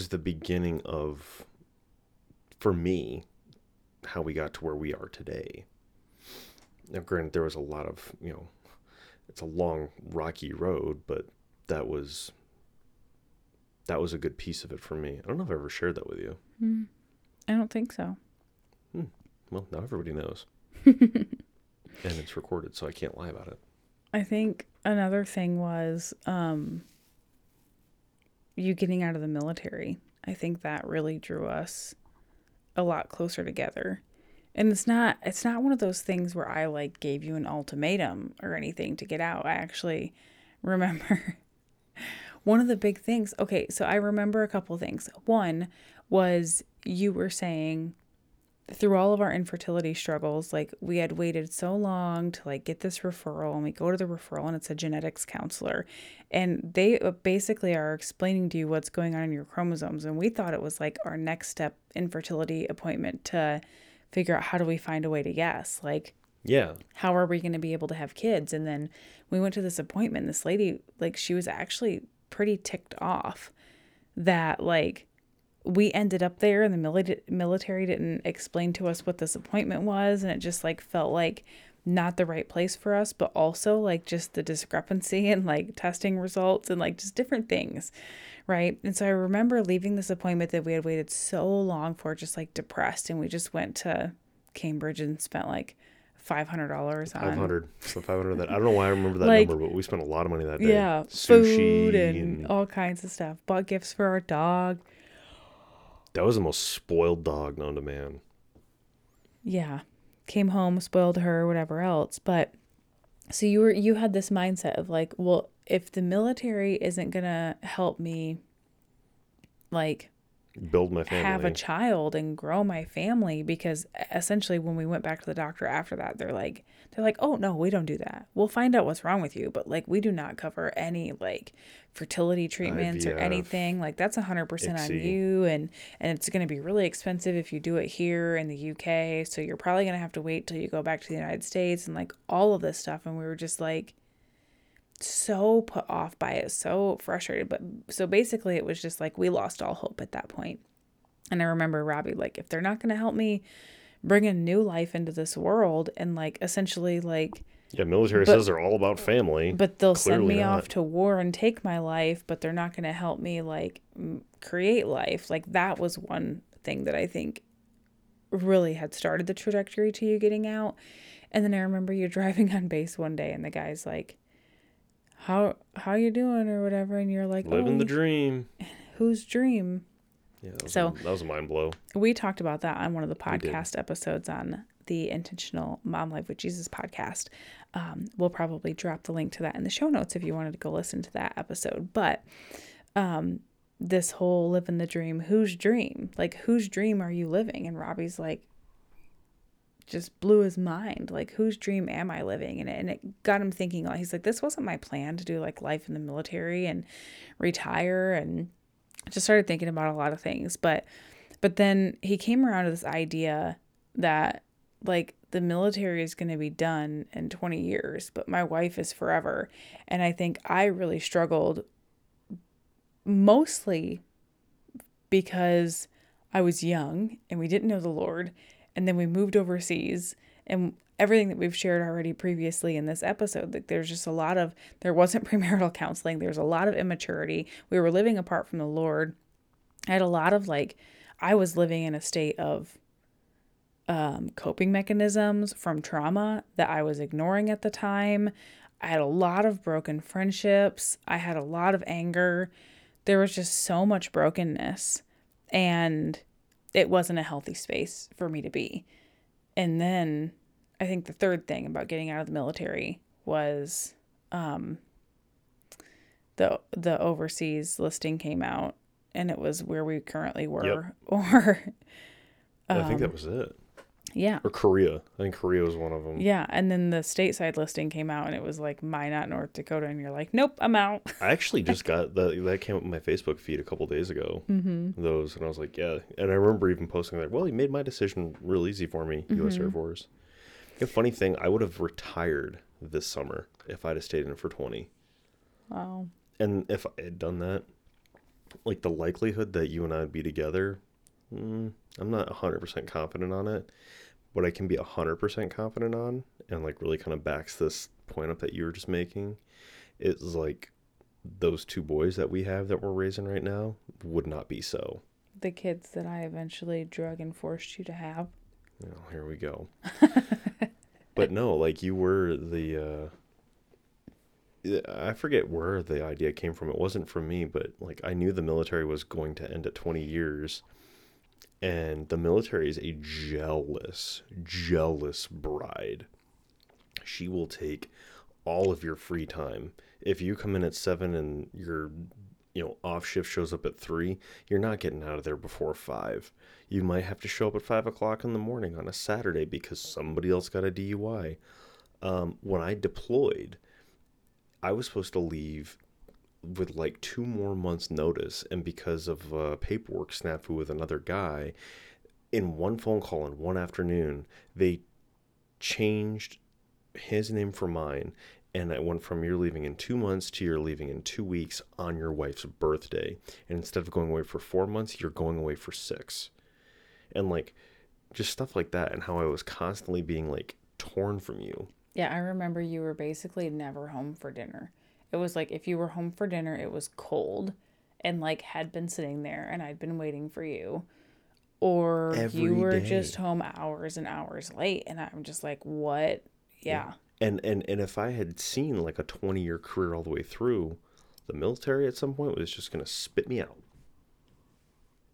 the beginning of, for me, how we got to where we are today. Now, granted, there was a lot of, it's a long, rocky road, but that was a good piece of it for me. I don't know if I ever shared that with you. I don't think so. Well, now everybody knows. And it's recorded, so I can't lie about it. I think another thing was you getting out of the military. I think that really drew us a lot closer together. And it's not one of those things where I gave you an ultimatum or anything to get out. I actually remember... One of the big things, okay, so I remember a couple things. One was you were saying through all of our infertility struggles, we had waited so long to get this referral, and we go to the referral and it's a genetics counselor. And they basically are explaining to you what's going on in your chromosomes. And we thought it was our next step infertility appointment to figure out how do we find a way to yes, yeah. How are we going to be able to have kids? And then we went to this appointment. This lady, she was actually pretty ticked off that we ended up there and the military didn't explain to us what this appointment was, and it just felt not the right place for us, but also just the discrepancy and testing results and just different things, right? And so I remember leaving this appointment that we had waited so long for, just depressed, and we just went to Cambridge and spent $500 on $500 that I don't know why I remember that number, but we spent a lot of money that day. Yeah, sushi, food and all kinds of stuff. Bought gifts for our dog. That was the most spoiled dog known to man. Yeah, came home, spoiled her, whatever else. But so you had this mindset of like, well, if the military isn't going to help me, like, build my family, have a child and grow my family, because essentially when we went back to the doctor after that, they're like, oh no, we don't do that. We'll find out what's wrong with you, but like, we do not cover any like fertility treatments IVF, or anything. Like, that's 100% on you. And it's going to be really expensive if you do it here in the UK. So you're probably going to have to wait till you go back to the United States and like all of this stuff. And we were just like, so put off by it, so frustrated. But so basically it was just like we lost all hope at that point. And I remember Robbie, like, if they're not going to help me bring a new life into this world and like essentially like, yeah, military says they're all about family, but they'll send me off to war and take my life, but they're not going to help me like create life. Like, that was one thing that I think really had started the trajectory to you getting out. And then I remember you driving on base one day and the guy's like, how you doing or whatever, and you're like, living the dream. Whose dream? Yeah, that was a mind blow. We talked about that on one of the podcast episodes on the Intentional Mom Life with Jesus podcast. We'll probably drop the link to that in the show notes if you wanted to go listen to that episode. But this whole living the dream, whose dream? Like, whose dream are you living? And Robbie's like, just blew his mind. Like, whose dream am I living? And it got him thinking. He's like, this wasn't my plan to do like life in the military and retire. And just started thinking about a lot of things. But then he came around to this idea that like the military is going to be done in 20 years, but my wife is forever. And I think I really struggled mostly because I was young and we didn't know the Lord. And then we moved overseas, and everything that we've shared already previously in this episode, like there's just a lot of, there wasn't premarital counseling. There's a lot of immaturity. We were living apart from the Lord. I had a lot of like, I was living in a state of coping mechanisms from trauma that I was ignoring at the time. I had a lot of broken friendships. I had a lot of anger. There was just so much brokenness, and it wasn't a healthy space for me to be. And then I think the third thing about getting out of the military was the overseas listing came out, and it was where we currently were. Yep. Or I think that was it. Yeah. Or Korea. I think Korea was one of them. Yeah. And then the stateside listing came out, and it was like Minot, North Dakota. And you're like, nope, I'm out. I actually just got that came up in my Facebook feed a couple days ago. Mm-hmm. Those. And I was like, yeah. And I remember even posting like, well, you made my decision real easy for me, mm-hmm. U.S. Air Force. A funny thing, I would have retired this summer if I'd have stayed in it for 20. Wow. And if I had done that, like the likelihood that you and I would be together, I'm not 100% confident on it. What I can be 100% confident on, and like really kind of backs this point up that you were just making, is like those two boys that we have that we're raising right now would not be so. The kids that I eventually drug and forced you to have. Well, here we go. But no, like you were the, I forget where the idea came from. It wasn't from me, but like I knew the military was going to end at 20 years. And the military is a jealous, jealous bride. She will take all of your free time. If you come in at 7 and your, off shift shows up at 3, you're not getting out of there before 5. You might have to show up at 5:00 in the morning on a Saturday because somebody else got a DUI. When I deployed, I was supposed to leave with like 2 more months notice, and because of paperwork snafu with another guy, in one phone call in one afternoon, they changed his name for mine, and I went from you're leaving in 2 months to you're leaving in 2 weeks on your wife's birthday. And instead of going away for 4 months, you're going away for 6. And like just stuff like that, and how I was constantly being like torn from you. Yeah, I remember you were basically never home for dinner. It was like if you were home for dinner, it was cold and like had been sitting there and I'd been waiting for you. Or every you were day. Just home hours and hours late. And I'm just like, what? Yeah. And if I had seen like a 20-year career all the way through, the military at some point was just going to spit me out.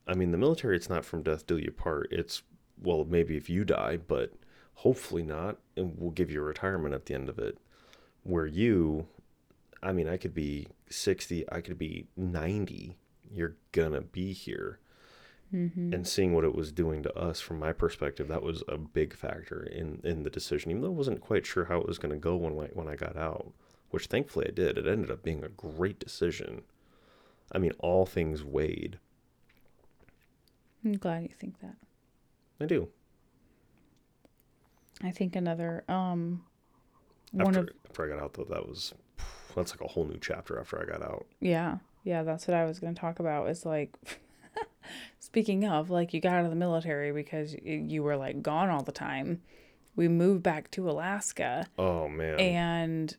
I mean, the military, it's not from death do you part. It's, well, maybe if you die, but hopefully not, and we'll give you a retirement at the end of it. Where you, I mean, I could be 60, I could be 90, you're gonna be here. Mm-hmm. And seeing what it was doing to us, from my perspective, that was a big factor in the decision, even though I wasn't quite sure how it was going to go when I got out, which thankfully I did. It ended up being a great decision. I mean, all things weighed. I'm glad you think that. I do. I think another after I got out, though, that's like a whole new chapter after I got out. Yeah, that's what I was going to talk about, is like speaking of, like, you got out of the military because you were, like, gone all the time. We moved back to Alaska. Oh, man. And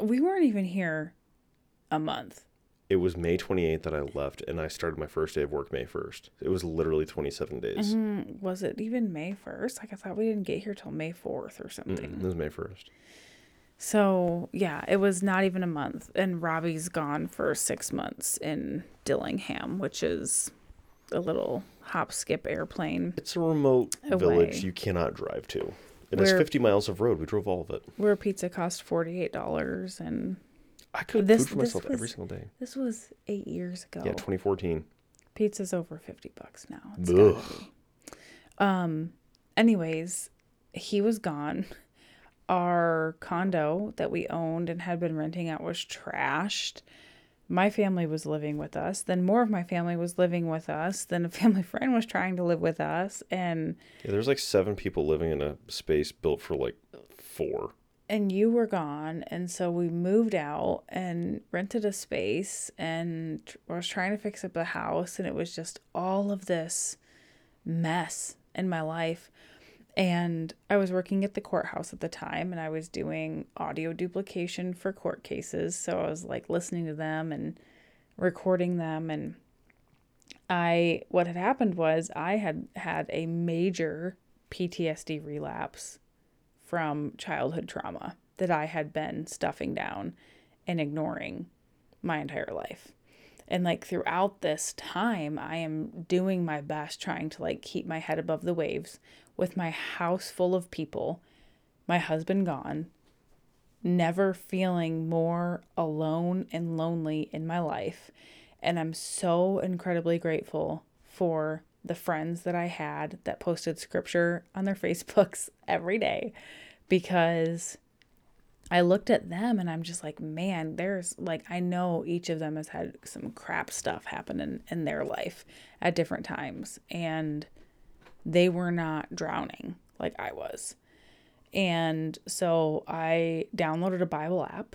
we weren't even here a month. It was May 28th that I left, and I started my first day of work May 1st. It was literally 27 days. Mm-hmm. Was it even May 1st? Like, I thought we didn't get here till May 4th or something. It was May 1st. So, yeah, it was not even a month. And Robbie's gone for 6 months in Dillingham, which is a little hop, skip airplane. It's a remote village you cannot drive to. It has 50 miles of road. We drove all of it. Where pizza cost $48, and I cooked food for myself every single day. This was 8 years ago. Yeah, 2014. Pizza's over $50 now. It's gotta be. Anyways, he was gone. Our condo that we owned and had been renting out was trashed. My family was living with us. Then more of my family was living with us. Then a family friend was trying to live with us. And yeah, there's like 7 people living in a space built for like 4. And you were gone. And so we moved out and rented a space, and I was trying to fix up the house. And it was just all of this mess in my life. And I was working at the courthouse at the time, and I was doing audio duplication for court cases. So I was like listening to them and recording them. And what had happened was I had had a major PTSD relapse from childhood trauma that I had been stuffing down and ignoring my entire life. And like throughout this time, I am doing my best trying to like keep my head above the waves, with my house full of people, my husband gone, never feeling more alone and lonely in my life. And I'm so incredibly grateful for the friends that I had that posted scripture on their Facebooks every day, because I looked at them and I'm just like, man, there's like, I know each of them has had some crap stuff happen in their life at different times. And they were not drowning like I was. And so I downloaded a Bible app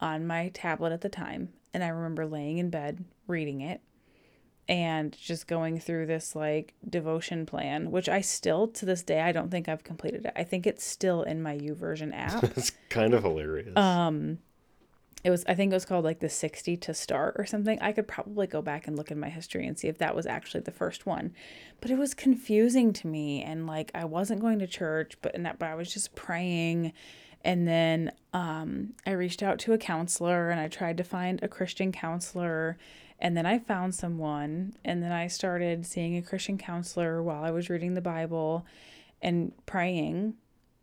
on my tablet at the time. And I remember laying in bed, reading it, and just going through this like devotion plan, which I still, to this day, I don't think I've completed it. I think it's still in my YouVersion app. It's kind of hilarious. I think it was called like the 60 to start or something. I could probably go back and look in my history and see if that was actually the first one, but it was confusing to me. And like, I wasn't going to church, but I was just praying. And then, I reached out to a counselor, and I tried to find a Christian counselor, and then I found someone, and then I started seeing a Christian counselor while I was reading the Bible and praying.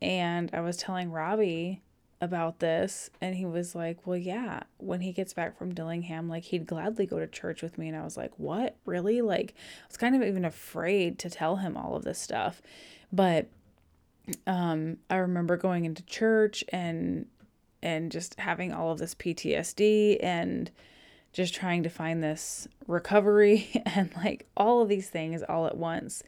And I was telling Robbie about this, and he was like, well, yeah, when he gets back from Dillingham, like, he'd gladly go to church with me. And I was like, what? Really? Like, I was kind of even afraid to tell him all of this stuff. But I remember going into church and just having all of this PTSD and just trying to find this recovery and like all of these things all at once.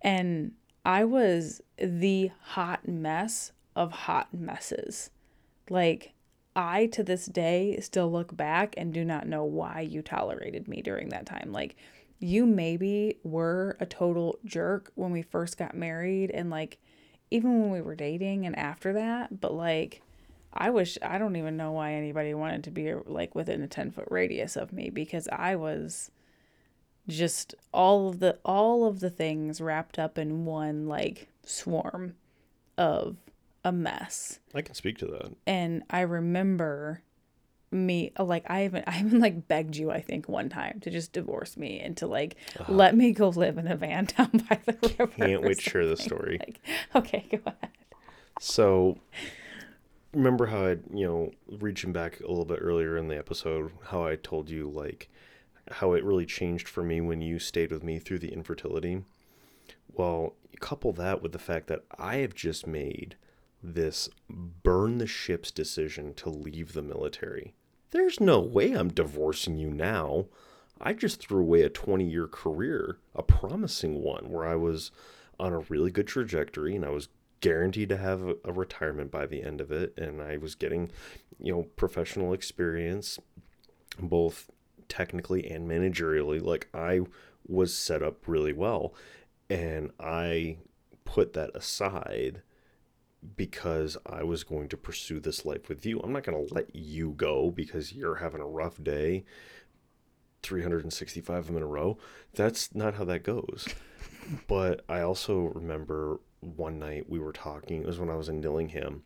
And I was the hot mess of hot messes. Like, I, to this day, still look back and do not know why you tolerated me during that time. Like, you maybe were a total jerk when we first got married and, like, even when we were dating and after that. But, like, I don't even know why anybody wanted to be, like, within a 10-foot radius of me, because I was just all of the things wrapped up in one, like, swarm of a mess. I can speak to that. And I remember me, like, I even like begged you, I think, one time to just divorce me and to like let me go live in a van down by the river. Can't wait to share this story. Like, okay, go ahead. So remember how I'd, reaching back a little bit earlier in the episode, how I told you, how it really changed for me when you stayed with me through the infertility? Well, couple that with the fact that I have just made this burn the ships decision to leave the military. There's no way I'm divorcing you now. I just threw away a 20-year career, a promising one, where I was on a really good trajectory and I was guaranteed to have a retirement by the end of it. And I was getting, professional experience, both technically and managerially. I was set up really well. And I put that aside because I was going to pursue this life with you. I'm not going to let you go because you're having a rough day, 365 of them in a row. That's not how that goes. But I also remember one night we were talking. It was when I was in Dillingham.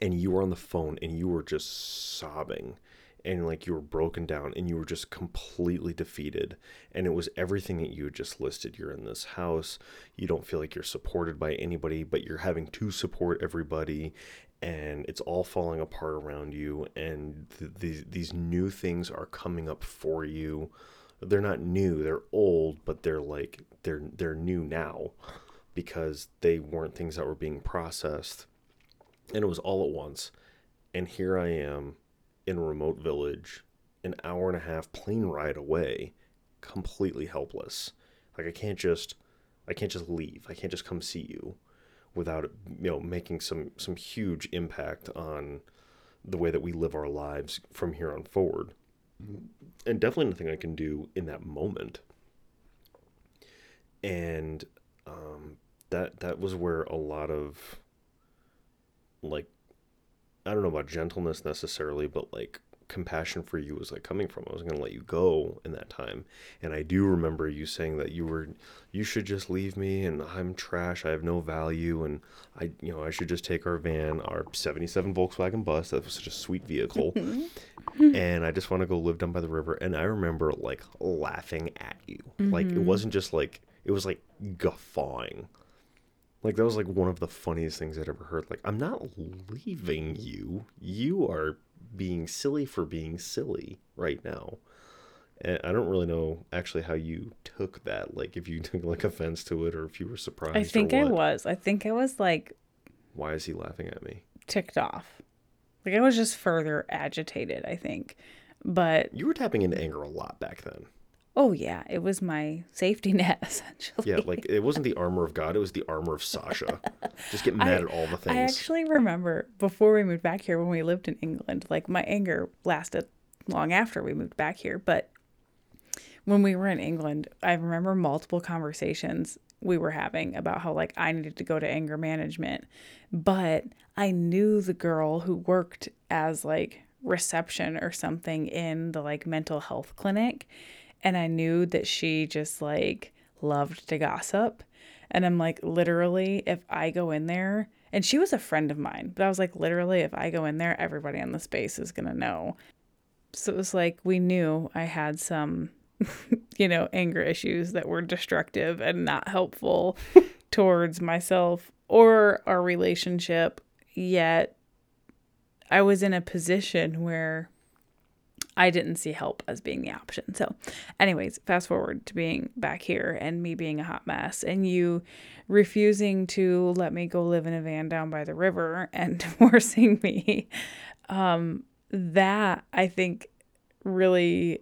And you were on the phone and you were just sobbing. And you were broken down and you were just completely defeated. And it was everything that you had just listed. You're in this house. You don't feel like you're supported by anybody, but you're having to support everybody. And it's all falling apart around you. And these new things are coming up for you. They're not new. They're old, but they're new now because they weren't things that were being processed. And it was all at once. And here I am. In a remote village, an hour and a half plane ride away, completely helpless. I can't just leave. I can't just come see you without, making some huge impact on the way that we live our lives from here on forward. And definitely nothing I can do in that moment. And that was where a lot of I don't know about gentleness necessarily, but compassion for you was coming from. I wasn't going to let you go in that time. And I do remember you saying that you should just leave me and I'm trash. I have no value. And I should just take our van, our 77 Volkswagen bus. That was such a sweet vehicle. And I just want to go live down by the river. And I remember laughing at you. Mm-hmm. It wasn't just it was guffawing. That was one of the funniest things I'd ever heard. I'm not leaving you. You are being silly for being silly right now. And I don't really know actually how you took that. If you took offense to it or if you were surprised. I think I was. I think I was why is he laughing at me? Ticked off. I was just further agitated, I think. But you were tapping into anger a lot back then. Oh, yeah. It was my safety net, essentially. Yeah, it wasn't the armor of God. It was the armor of Sasha. Just get mad at all the things. I actually remember before we moved back here when we lived in England, my anger lasted long after we moved back here. But when we were in England, I remember multiple conversations we were having about how, I needed to go to anger management. But I knew the girl who worked as, reception or something in the, mental health clinic. And I knew that she just loved to gossip. And I'm literally, if I go in there, and she was a friend of mine, but I was literally, if I go in there, everybody on the space is going to know. So it was we knew I had some, anger issues that were destructive and not helpful towards myself or our relationship. Yet I was in a position where I didn't see help as being the option. So anyways, fast forward to being back here and me being a hot mess and you refusing to let me go live in a van down by the river and divorcing me. That I think really,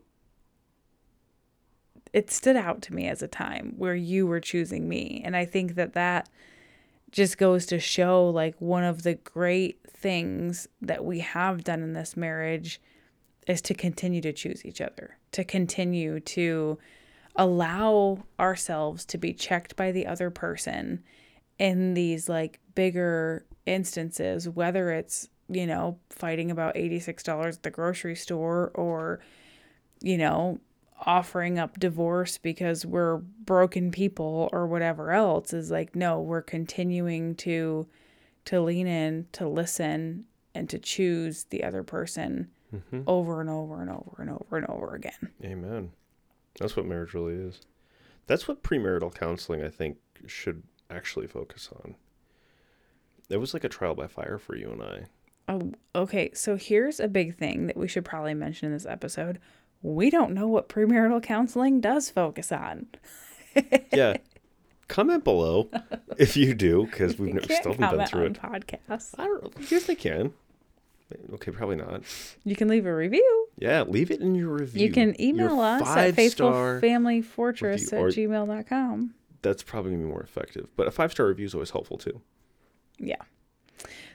it stood out to me as a time where you were choosing me. And I think that just goes to show one of the great things that we have done in this marriage is to continue to choose each other, to continue to allow ourselves to be checked by the other person in these bigger instances, whether it's, fighting about $86 at the grocery store or, offering up divorce because we're broken people or whatever else is no, we're continuing to lean in, to listen and to choose the other person. Mm-hmm. Over and over and over and over and over again. Amen. That's what marriage really is. That's what premarital counseling, I think, should actually focus on. It was like a trial by fire for you and I. Oh, okay, so here's a big thing that we should probably mention in this episode. We don't know what premarital counseling does focus on. Yeah. Comment below if you do, because we've never still been through it. Podcasts. I don't know. Yes, they can. Okay, probably not. You can leave a review. Yeah, leave it in your review. You can email us at faithfulfamilyfortress@gmail.com. That's probably going to be more effective. But a 5-star review is always helpful, too. Yeah.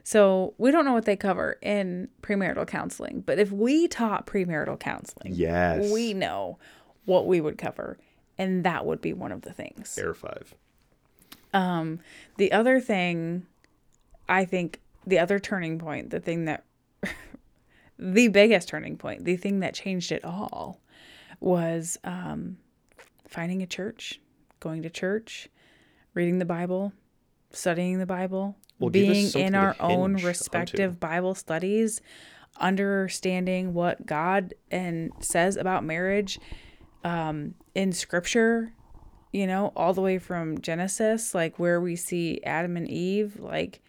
So we don't know what they cover in premarital counseling, but if we taught premarital counseling, yes, we know what we would cover, and that would be one of the things. Air 5. The other thing, I think, the other turning point, the thing that, the biggest turning point, the thing that changed it all was finding a church, going to church, reading the Bible, studying the Bible. Well, being in our own respective Bible studies, understanding what God says about marriage in Scripture, you know, all the way from Genesis, like where we see Adam and Eve, like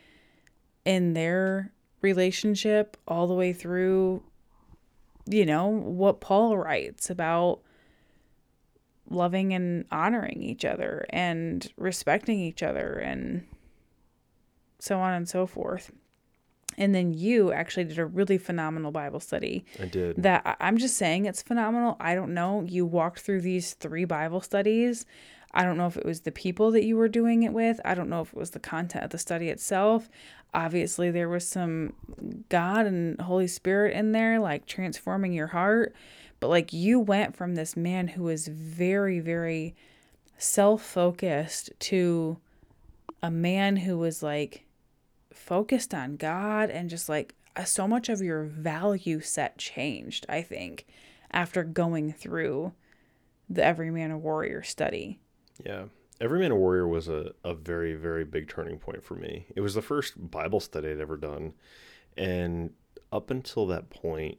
in their relationship, all the way through, you know, what Paul writes about loving and honoring each other and respecting each other and so on and so forth. And then you actually did a really phenomenal Bible study. I did. That I'm just saying it's phenomenal. I don't know. You walked through these 3 Bible studies. I don't know if it was the people that you were doing it with. I don't know if it was the content of the study itself. Obviously, there was some God and Holy Spirit in there, like transforming your heart. But like you went from this man who was very, very self-focused to a man who was like focused on God, and just like so much of your value set changed, I think, after going through the Every Man a Warrior study. Yeah. Every Man a Warrior was a very, very big turning point for me. It was the first Bible study I'd ever done. And up until that point,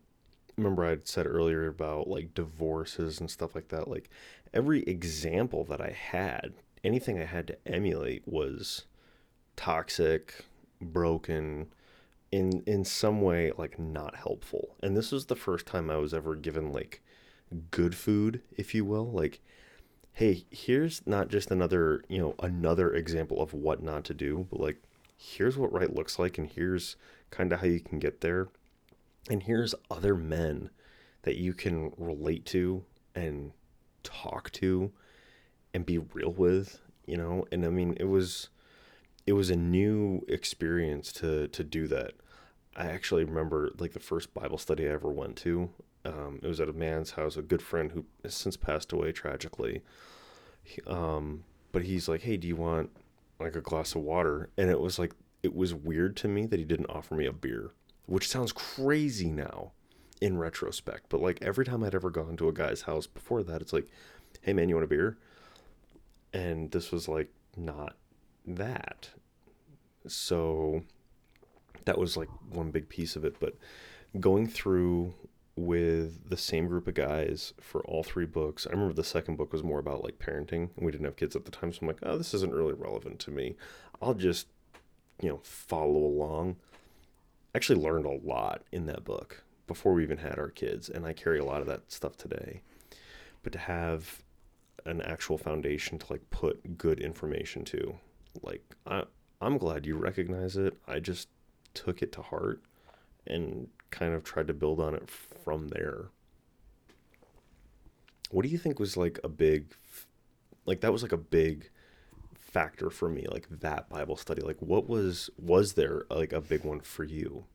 remember I'd said earlier about like divorces and stuff like that, like every example that I had, anything I had to emulate was toxic, broken, in some way, like not helpful. And this was the first time I was ever given like good food, if you will. Like, hey, here's not just another, you know, another example of what not to do, but like, here's what right looks like, and here's kind of how you can get there. And here's other men that you can relate to and talk to and be real with, you know? And I mean, it was a new experience to do that. I actually remember like the first Bible study I ever went to, it was at a man's house, a good friend who has since passed away tragically. But he's like, hey, do you want like a glass of water? And it was like, it was weird to me that he didn't offer me a beer, which sounds crazy now in retrospect. But like every time I'd ever gone to a guy's house before that, it's like, hey man, you want a beer? And this was like, not that. So that was like one big piece of it. But going through with the same group of guys for all 3 books, I remember the second book was more about like parenting, and we didn't have kids at the time. So I'm like, oh, this isn't really relevant to me. I'll just, you know, follow along. I actually learned a lot in that book before we even had our kids. And I carry a lot of that stuff today, but to have an actual foundation to like put good information to, like, I'm glad you recognize it. I just took it to heart and kind of tried to build on it from there. What do you think was like a big, like that was like a big factor for me, like that Bible study? Like what was there like a big one for you?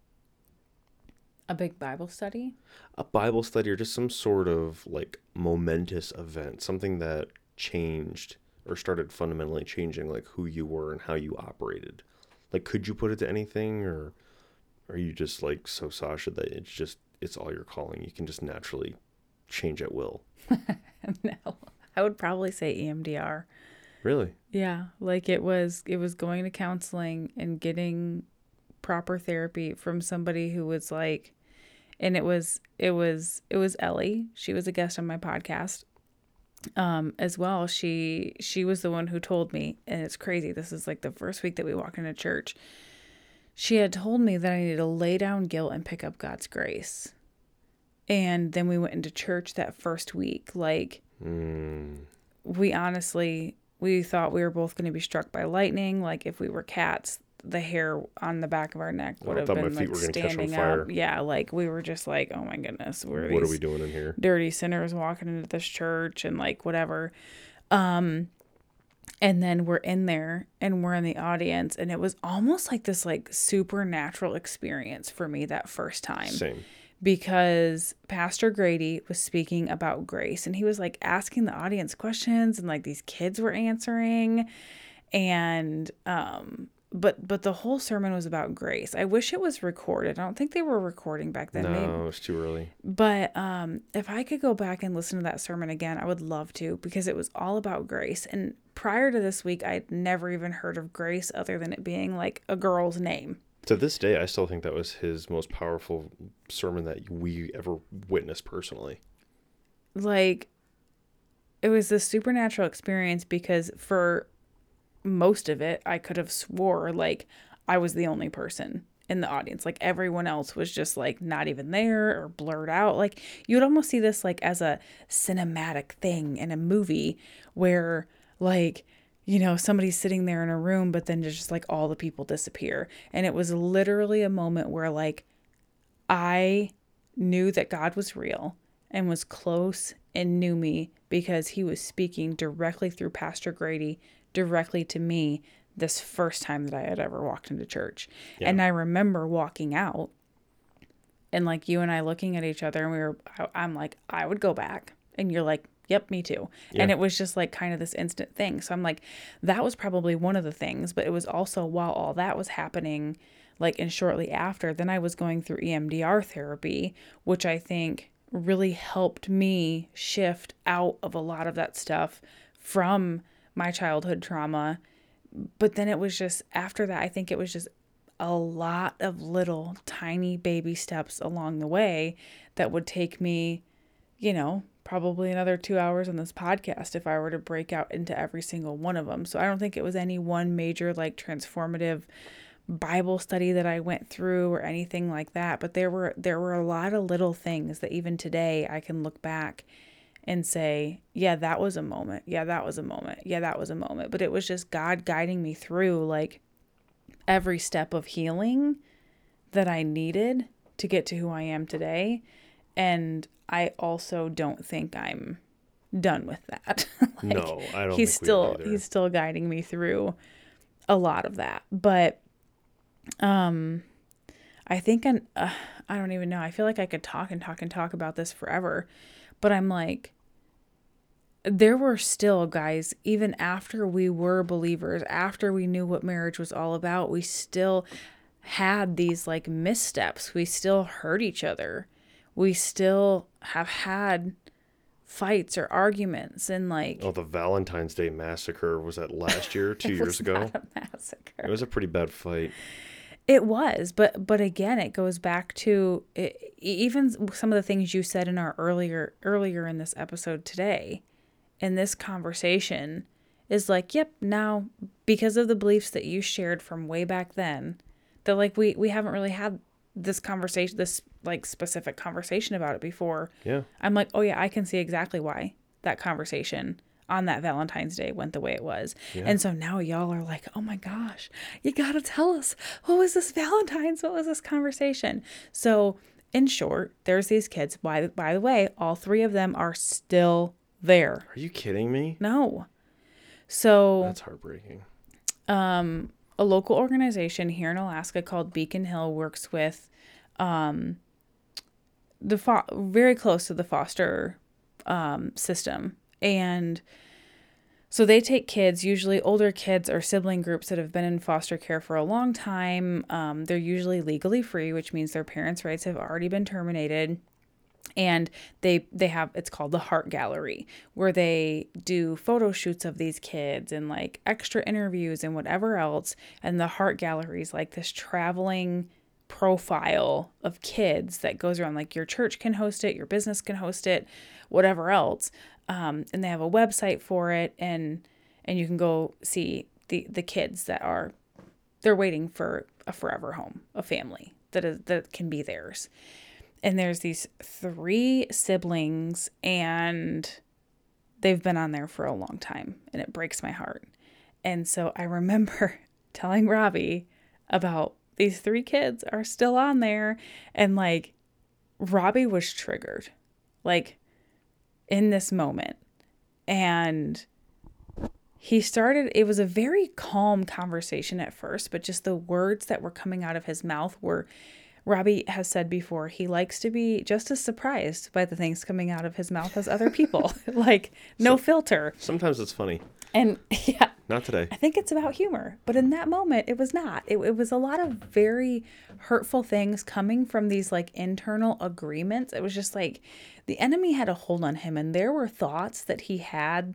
A big Bible study? A Bible study or just some sort of like momentous event, something that changed or started fundamentally changing like who you were and how you operated. Like, could you put it to anything, or are you just like so Sasha that it's just, it's all your calling? You can just naturally change at will. No, I would probably say EMDR. Really? Yeah. Like it was going to counseling and getting proper therapy from somebody who was like, and it was Ellie. She was a guest on my podcast as well. She was the one who told me, and it's crazy, this is like the first week that we walk into church, she had told me that I needed to lay down guilt and pick up God's grace. And then we went into church that first week. We thought we were both going to be struck by lightning. Like, if we were cats, the hair on the back of our neck would have been like standing up. Yeah, like we were just like, oh my goodness, what are we doing in here? Dirty sinners walking into this church and like whatever. And then we're in there and we're in the audience, and it was almost like this like supernatural experience for me that first time. Same. Because Pastor Grady was speaking about grace, and he was like asking the audience questions, and like these kids were answering, and but the whole sermon was about grace. I wish it was recorded. I don't think they were recording back then. No, maybe. It was too early. But if I could go back and listen to that sermon again, I would love to, because it was all about grace. And prior to this week, I'd never even heard of grace other than it being like a girl's name. To this day, I still think that was his most powerful sermon that we ever witnessed personally. Like, it was this supernatural experience, because for most of it, I could have swore, like, I was the only person in the audience. Like, everyone else was just, like, not even there or blurred out. Like, you would almost see this, like, as a cinematic thing in a movie where, like, you know, somebody's sitting there in a room, but then just like all the people disappear. And it was literally a moment where like I knew that God was real and was close and knew me, because he was speaking directly through Pastor Grady, directly to me, this first time that I had ever walked into church. Yeah. And I remember walking out and like you and I looking at each other, and I'm like, I would go back. And you're like, yep, me too. Yeah. And it was just like kind of this instant thing. So I'm like, that was probably one of the things, but it was also while all that was happening, like, and shortly after, then I was going through EMDR therapy, which I think really helped me shift out of a lot of that stuff from my childhood trauma. But then it was just after that, I think it was just a lot of little tiny baby steps along the way that would take me, you know, probably another 2 hours on this podcast if I were to break out into every single one of them. So I don't think it was any one major like transformative Bible study that I went through or anything like that. But there were a lot of little things that even today I can look back and say, yeah, that was a moment. Yeah, that was a moment. Yeah, that was a moment. But it was just God guiding me through like every step of healing that I needed to get to who I am today. And I also don't think I'm done with that. Like, no, I don't. He's still guiding me through a lot of that. But I think I don't even know. I feel like I could talk and talk and talk about this forever. But I'm like, there were still, guys, even after we were believers, after we knew what marriage was all about, we still had these like missteps. We still hurt each other. We still have had fights or arguments, and like, oh, the Valentine's Day massacre, was that last year, two years ago? Not a massacre. It was a pretty bad fight. It was, but again, it goes back to it, even some of the things you said in our earlier in this episode today, in this conversation, is like, yep, now because of the beliefs that you shared from way back then, that like we haven't really had this conversation, this like specific conversation about it before. Yeah. I'm like, oh yeah, I can see exactly why that conversation on that Valentine's Day went the way it was. Yeah. And so now y'all are like, oh my gosh, you got to tell us, what was this Valentine's? What was this conversation? So in short, there's these kids. By the way, all three of them are still there. Are you kidding me? No. So that's heartbreaking. A local organization here in Alaska called Beacon Hill works with very close to the foster system. And so they take kids, usually older kids or sibling groups that have been in foster care for a long time. They're usually legally free, which means their parents' rights have already been terminated. And they have, it's called the Heart Gallery, where they do photo shoots of these kids and like extra interviews and whatever else. And the Heart Gallery is like this traveling profile of kids that goes around, like your church can host it, your business can host it, whatever else. And they have a website for it, and you can go see the kids that are, they're waiting for a forever home, a family that can be theirs. And there's these three siblings, and they've been on there for a long time, and it breaks my heart. And so I remember telling Robbie about these three kids are still on there, and like Robbie was triggered, like in this moment. And he started, it was a very calm conversation at first, but just the words that were coming out of his mouth were, Robbie has said before, he likes to be just as surprised by the things coming out of his mouth as other people. Like, no filter. Sometimes it's funny. And yeah. Not today. I think it's about humor. But in that moment, it was not. It was a lot of very hurtful things coming from these like internal agreements. It was just like the enemy had a hold on him, and there were thoughts that he had,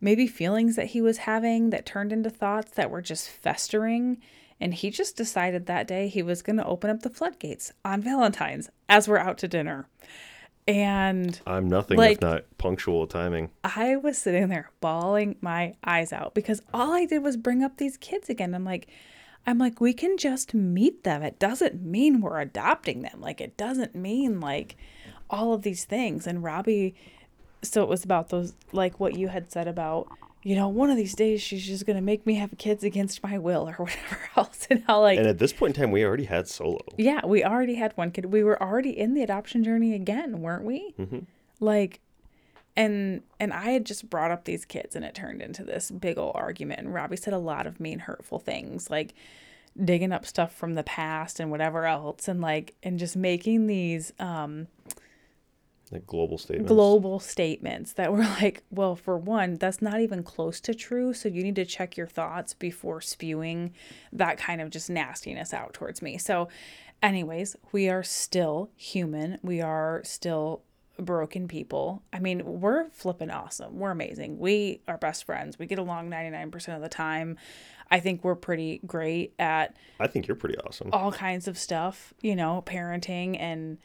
maybe feelings that he was having that turned into thoughts that were just festering. And he just decided that day he was going to open up the floodgates on Valentine's as we're out to dinner. And I'm nothing if not punctual timing. I was sitting there bawling my eyes out because all I did was bring up these kids again. I'm like, we can just meet them. It doesn't mean we're adopting them. Like, it doesn't mean like all of these things. And Robbie, so it was about those, like what you had said about, you know, one of these days she's just going to make me have kids against my will or whatever else. And how like. And at this point in time, we already had Solo. Yeah, we already had one kid. We were already in the adoption journey again, weren't we? Mm-hmm. Like, and I had just brought up these kids, and it turned into this big old argument. And Robbie said a lot of mean, hurtful things, like digging up stuff from the past and whatever else. And like, and just making these, like global statements. Global statements that were like, well, for one, that's not even close to true. So you need to check your thoughts before spewing that kind of just nastiness out towards me. So anyways, we are still human. We are still broken people. I mean, we're flipping awesome. We're amazing. We are best friends. We get along 99% of the time. I think we're pretty great at... I think you're pretty awesome. All kinds of stuff, you know, parenting and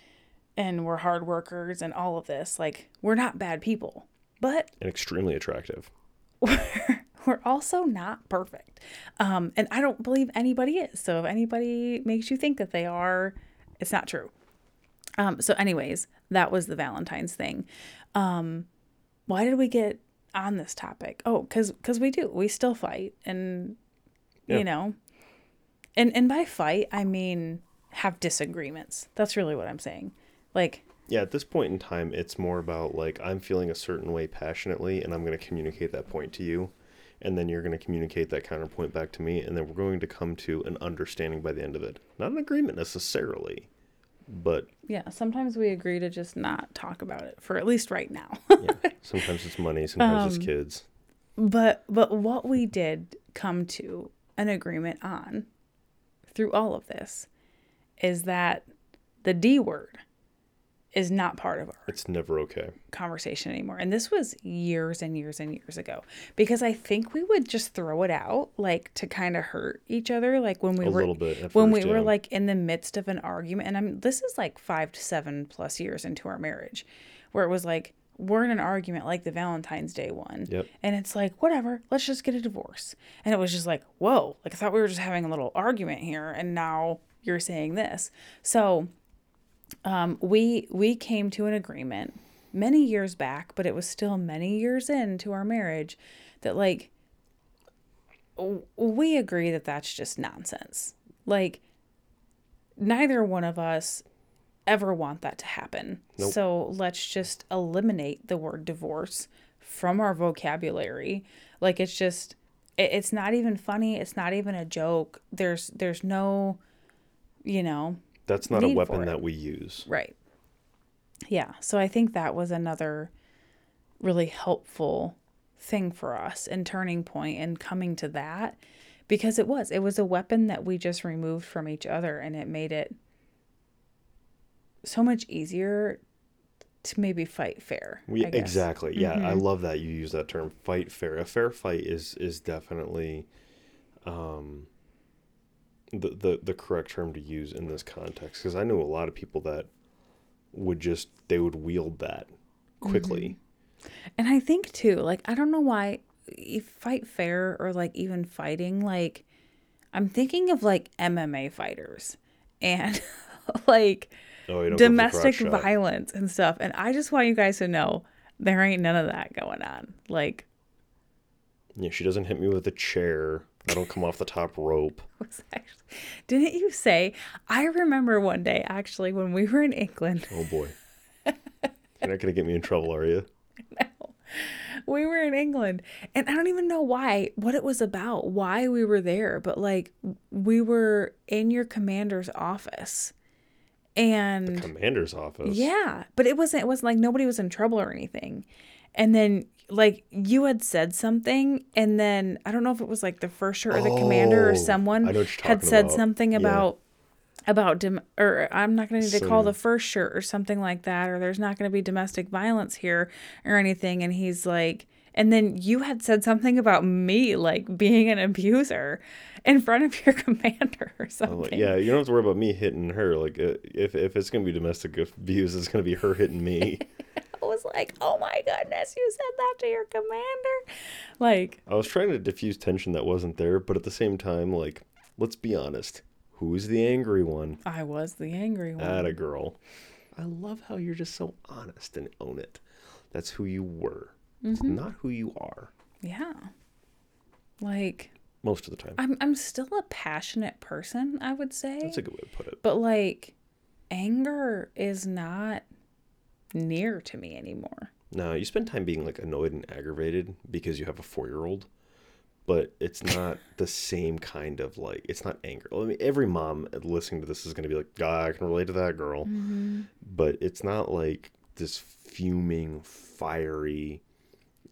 we're hard workers and all of this. Like, we're not bad people, but... And extremely attractive. We're also not perfect. And I don't believe anybody is. So if anybody makes you think that they are, it's not true. So anyways, that was the Valentine's thing. Why did we get on this topic? Oh, because we do. We still fight. And, yeah. You know, and by fight, I mean have disagreements. That's really what I'm saying. Like, yeah, at this point in time, it's more about like, I'm feeling a certain way passionately, and I'm going to communicate that point to you. And then you're going to communicate that counterpoint back to me. And then we're going to come to an understanding by the end of it. Not an agreement necessarily, but. Yeah, sometimes we agree to just not talk about it for at least right now. Yeah, sometimes it's money. Sometimes it's kids. But what we did come to an agreement on through all of this is that the D word is not part of our it's never okay conversation anymore. And this was years and years and years ago, because I think we would just throw it out like to kind of hurt each other. Like when we were a little bit at when first, we were like in the midst of an argument, and this is like 5 to 7 plus years into our marriage, where it was like, we're in an argument like the Valentine's Day one. Yep. And it's like, whatever, let's just get a divorce. And it was just like, whoa, like I thought we were just having a little argument here, and now you're saying this. So we came to an agreement many years back, but it was still many years into our marriage that like, we agree that that's just nonsense. Like, neither one of us ever want that to happen. Nope. So let's just eliminate the word divorce from our vocabulary. Like, it's just, it's not even funny. It's not even a joke. There's no, you know, that's not a weapon that we use. Right. Yeah. So I think that was another really helpful thing for us and turning point and coming to that, because it was a weapon that we just removed from each other, and it made it so much easier to maybe fight fair. Exactly. Yeah. Mm-hmm. I love that you use that term, fight fair. A fair fight is definitely, the correct term to use in this context, because I know a lot of people that would wield that quickly. Mm-hmm. And I think too, like, I don't know why, if fight fair or like even fighting, like I'm thinking of like MMA fighters and like domestic violence and stuff. And I just want you guys to know there ain't none of that going on. Like, yeah, she doesn't hit me with a chair. I don't come off the top rope. Didn't you say? I remember one day actually when we were in England. Oh boy, you're not gonna get me in trouble, are you? No, we were in England, and I don't even know why, what it was about, why we were there, but like we were in your commander's office, and the commander's office. Yeah, but it wasn't like nobody was in trouble or anything, and then. Like, you had said something, and then, I don't know if it was, like, the first shirt or the commander or someone had said something about I'm not going to need to call the first shirt or something like that, or there's not going to be domestic violence here or anything. And he's like, and then you had said something about me, like, being an abuser in front of your commander or something. Like, yeah, you don't have to worry about me hitting her. Like, if it's going to be domestic abuse, it's going to be her hitting me. I was like, oh my goodness, you said that to your commander? Like, I was trying to diffuse tension that wasn't there, but at the same time, like, let's be honest, who's the angry one? I was the angry one. Atta girl. I love how you're just so honest and own it. That's who you were, mm-hmm. not who you are. Yeah, like most of the time. I'm still a passionate person, I would say. That's a good way to put it. But like, anger is not near to me anymore. No, you spend time being like annoyed and aggravated because you have a 4-year-old, but it's not the same kind of like, it's not anger. I mean, every mom listening to this is going to be like, ah, I can relate to that girl. Mm-hmm. But it's not like this fuming, fiery,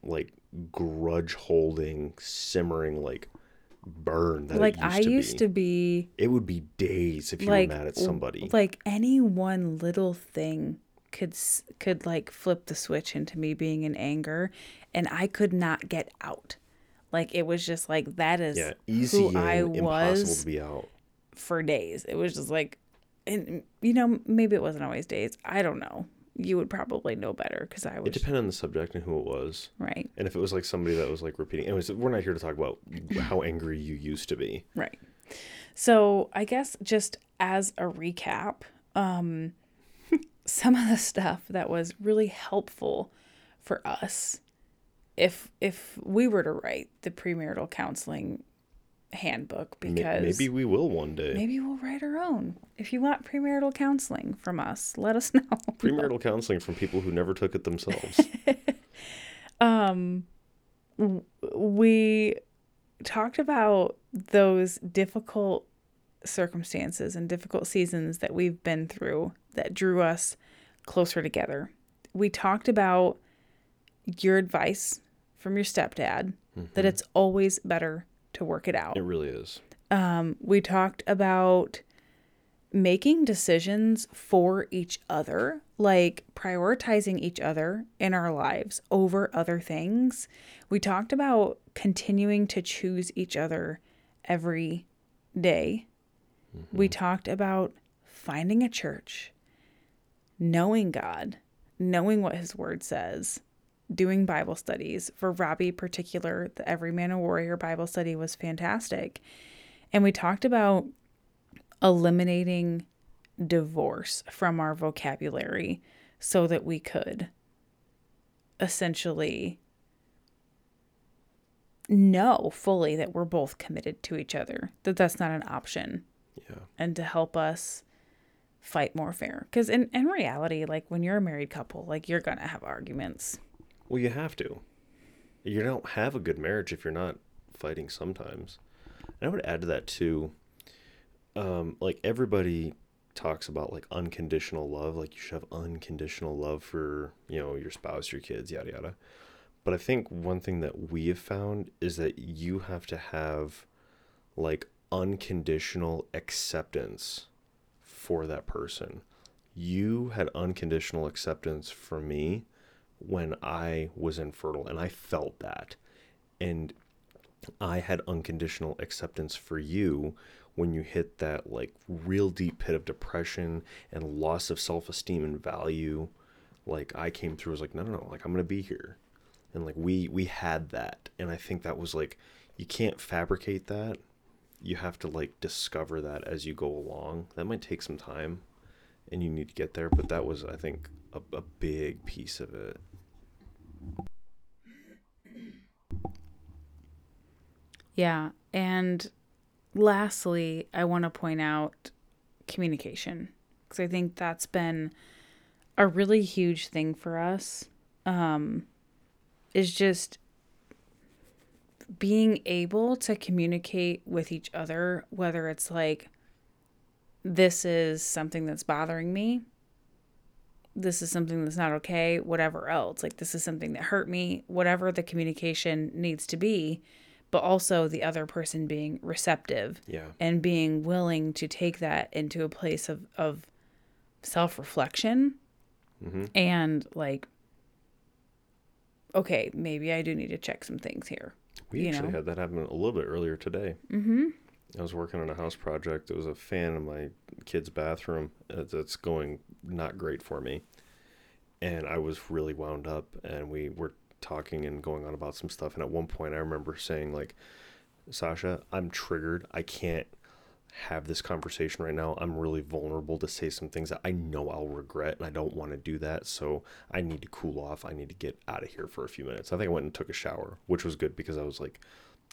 like grudge holding, simmering, like burn that like I used to be. It would be days if you like, were mad at somebody. Like any one little thing could like flip the switch into me being in anger, and I could not get out. Like it was just like that is easy who I was. Impossible to be out for days. It was just like, and you know, maybe it wasn't always days. I don't know. You would probably know better because I was. It depended on the subject and who it was, right? And if it was like somebody that was like repeating. Anyways, we're not here to talk about how angry you used to be, right? So I guess just as a recap, some of the stuff that was really helpful for us, if we were to write the premarital counseling handbook, because maybe we will one day. Maybe we'll write our own. If you want premarital counseling from us, let us know. Premarital counseling from people who never took it themselves. We talked about those difficult circumstances and difficult seasons that we've been through that drew us closer together. We talked about your advice from your stepdad, mm-hmm. that it's always better to work it out. It really is. We talked about making decisions for each other, like prioritizing each other in our lives over other things. We talked about continuing to choose each other every day. Mm-hmm. We talked about finding a church, knowing God, knowing what his word says, doing Bible studies. For Robbie in particular, the Every Man a Warrior Bible study was fantastic. And we talked about eliminating divorce from our vocabulary so that we could essentially know fully that we're both committed to each other, that that's not an option. Yeah. And to help us fight more fair. Because in reality, like when you're a married couple, like you're going to have arguments. Well, you have to. You don't have a good marriage if you're not fighting sometimes. And I would add to that too, like everybody talks about like unconditional love. Like you should have unconditional love for, you know, your spouse, your kids, yada, yada. But I think one thing that we have found is that you have to have like unconditional acceptance for that person. You had unconditional acceptance for me when I was infertile, and I felt that. And I had unconditional acceptance for you when you hit that like real deep pit of depression and loss of self-esteem and value. Like I came through, I was like, no, like I'm going to be here. And like we had that. And I think that was like, you can't fabricate that. you have to like discover that as you go along. That might take some time and you need to get there, but that was, I think, a big piece of it. Yeah. And lastly, I want to point out communication, because I think that's been a really huge thing for us, is just being able to communicate with each other, whether it's like, this is something that's bothering me, this is something that's not okay, whatever else, like this is something that hurt me, whatever the communication needs to be, but also the other person being receptive and being willing to take that into a place of self-reflection and like, okay, maybe I do need to check some things here. We actually had that happen a little bit earlier today. I was working on a house project. It was a fan in my kid's bathroom that's going not great for me. And I was really wound up, and we were talking and going on about some stuff. And at one point I remember saying like, Sasha, I'm triggered. I can't have this conversation right now. I'm really vulnerable to say some things that I know I'll regret, and I don't want to do that. So I need to cool off. I need to get out of here for a few minutes. I think I went and took a shower, which was good because I was like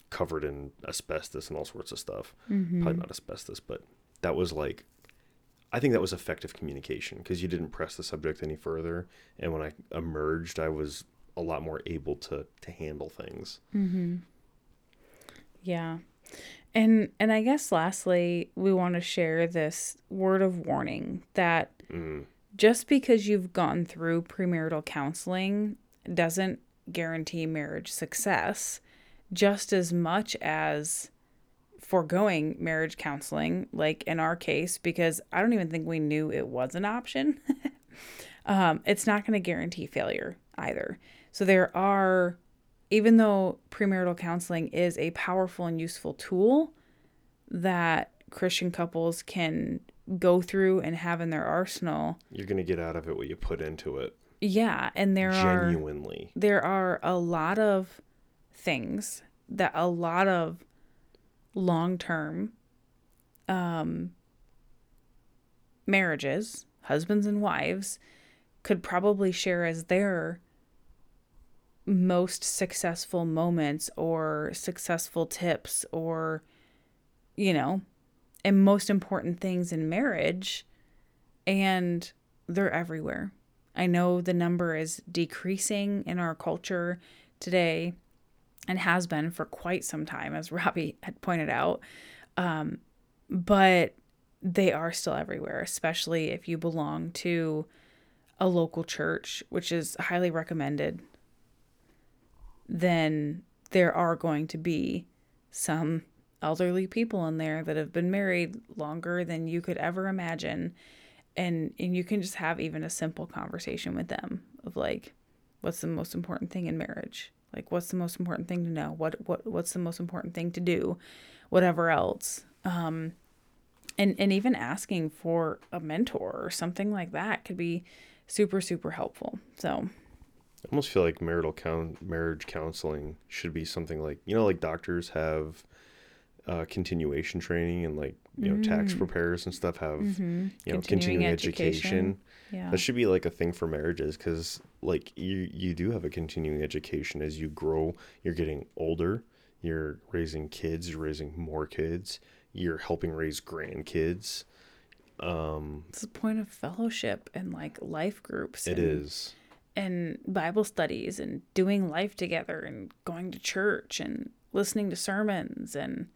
covered in asbestos and all sorts of stuff. Probably not asbestos, but that was like, I think that was effective communication because you didn't press the subject any further. And when I emerged, I was a lot more able to handle things. Yeah. And I guess lastly, we want to share this word of warning that just because you've gone through premarital counseling doesn't guarantee marriage success, just as much as foregoing marriage counseling, like in our case, because I don't even think we knew it was an option. It's not going to guarantee failure either. So there are, even though premarital counseling is a powerful and useful tool that Christian couples can go through and have in their arsenal, you're going to get out of it what you put into it. Yeah. And there are a lot of things that a lot of long-term marriages, husbands and wives, could probably share as their most successful moments or successful tips or, and most important things in marriage, and they're everywhere. I know the number is decreasing in our culture today and has been for quite some time, as Robbie had pointed out, but they are still everywhere, especially if you belong to a local church, which is highly recommended. Then there are going to be some elderly people in there that have been married longer than you could ever imagine. And you can just have even a simple conversation with them of like, what's the most important thing in marriage? Like, what's the most important thing to know? What's the most important thing to do? Whatever else. And even asking for a mentor or something like that could be super, super helpful. So I almost feel like marriage counseling should be something like, like doctors have continuation training, and like, tax preparers and stuff have, continuing education. Yeah. That should be like a thing for marriages, because like you do have a continuing education as you grow. You're getting older, you're raising kids, you're raising more kids, you're helping raise grandkids. It's the point of fellowship and like life groups. It is. And Bible studies and doing life together and going to church and listening to sermons and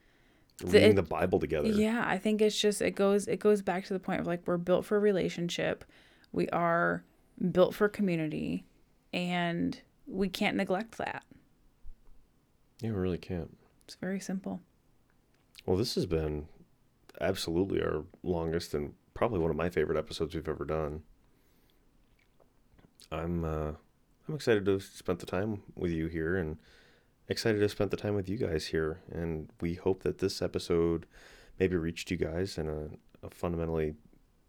reading the Bible together. Yeah, I think it's just, it goes back to the point of like, we're built for relationship. We are built for community, and we can't neglect that. Yeah, we really can't. It's very simple. Well, this has been absolutely our longest and probably one of my favorite episodes we've ever done. I'm excited to have spent the time with you here, and excited to have spent the time with you guys here. And we hope that this episode maybe reached you guys in a fundamentally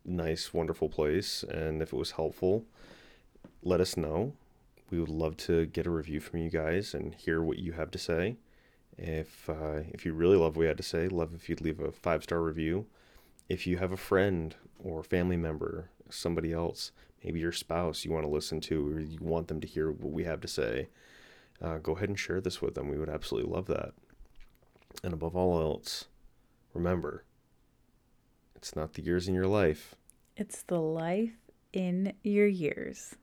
nice, wonderful place. And if it was helpful, let us know. We would love to get a review from you guys and hear what you have to say. If you really love what we had to say, love if you'd leave a 5-star review. If you have a friend or family member, somebody else, maybe your spouse you want to listen to, or you want them to hear what we have to say, go ahead and share this with them. We would absolutely love that. And above all else, remember, it's not the years in your life. It's the life in your years.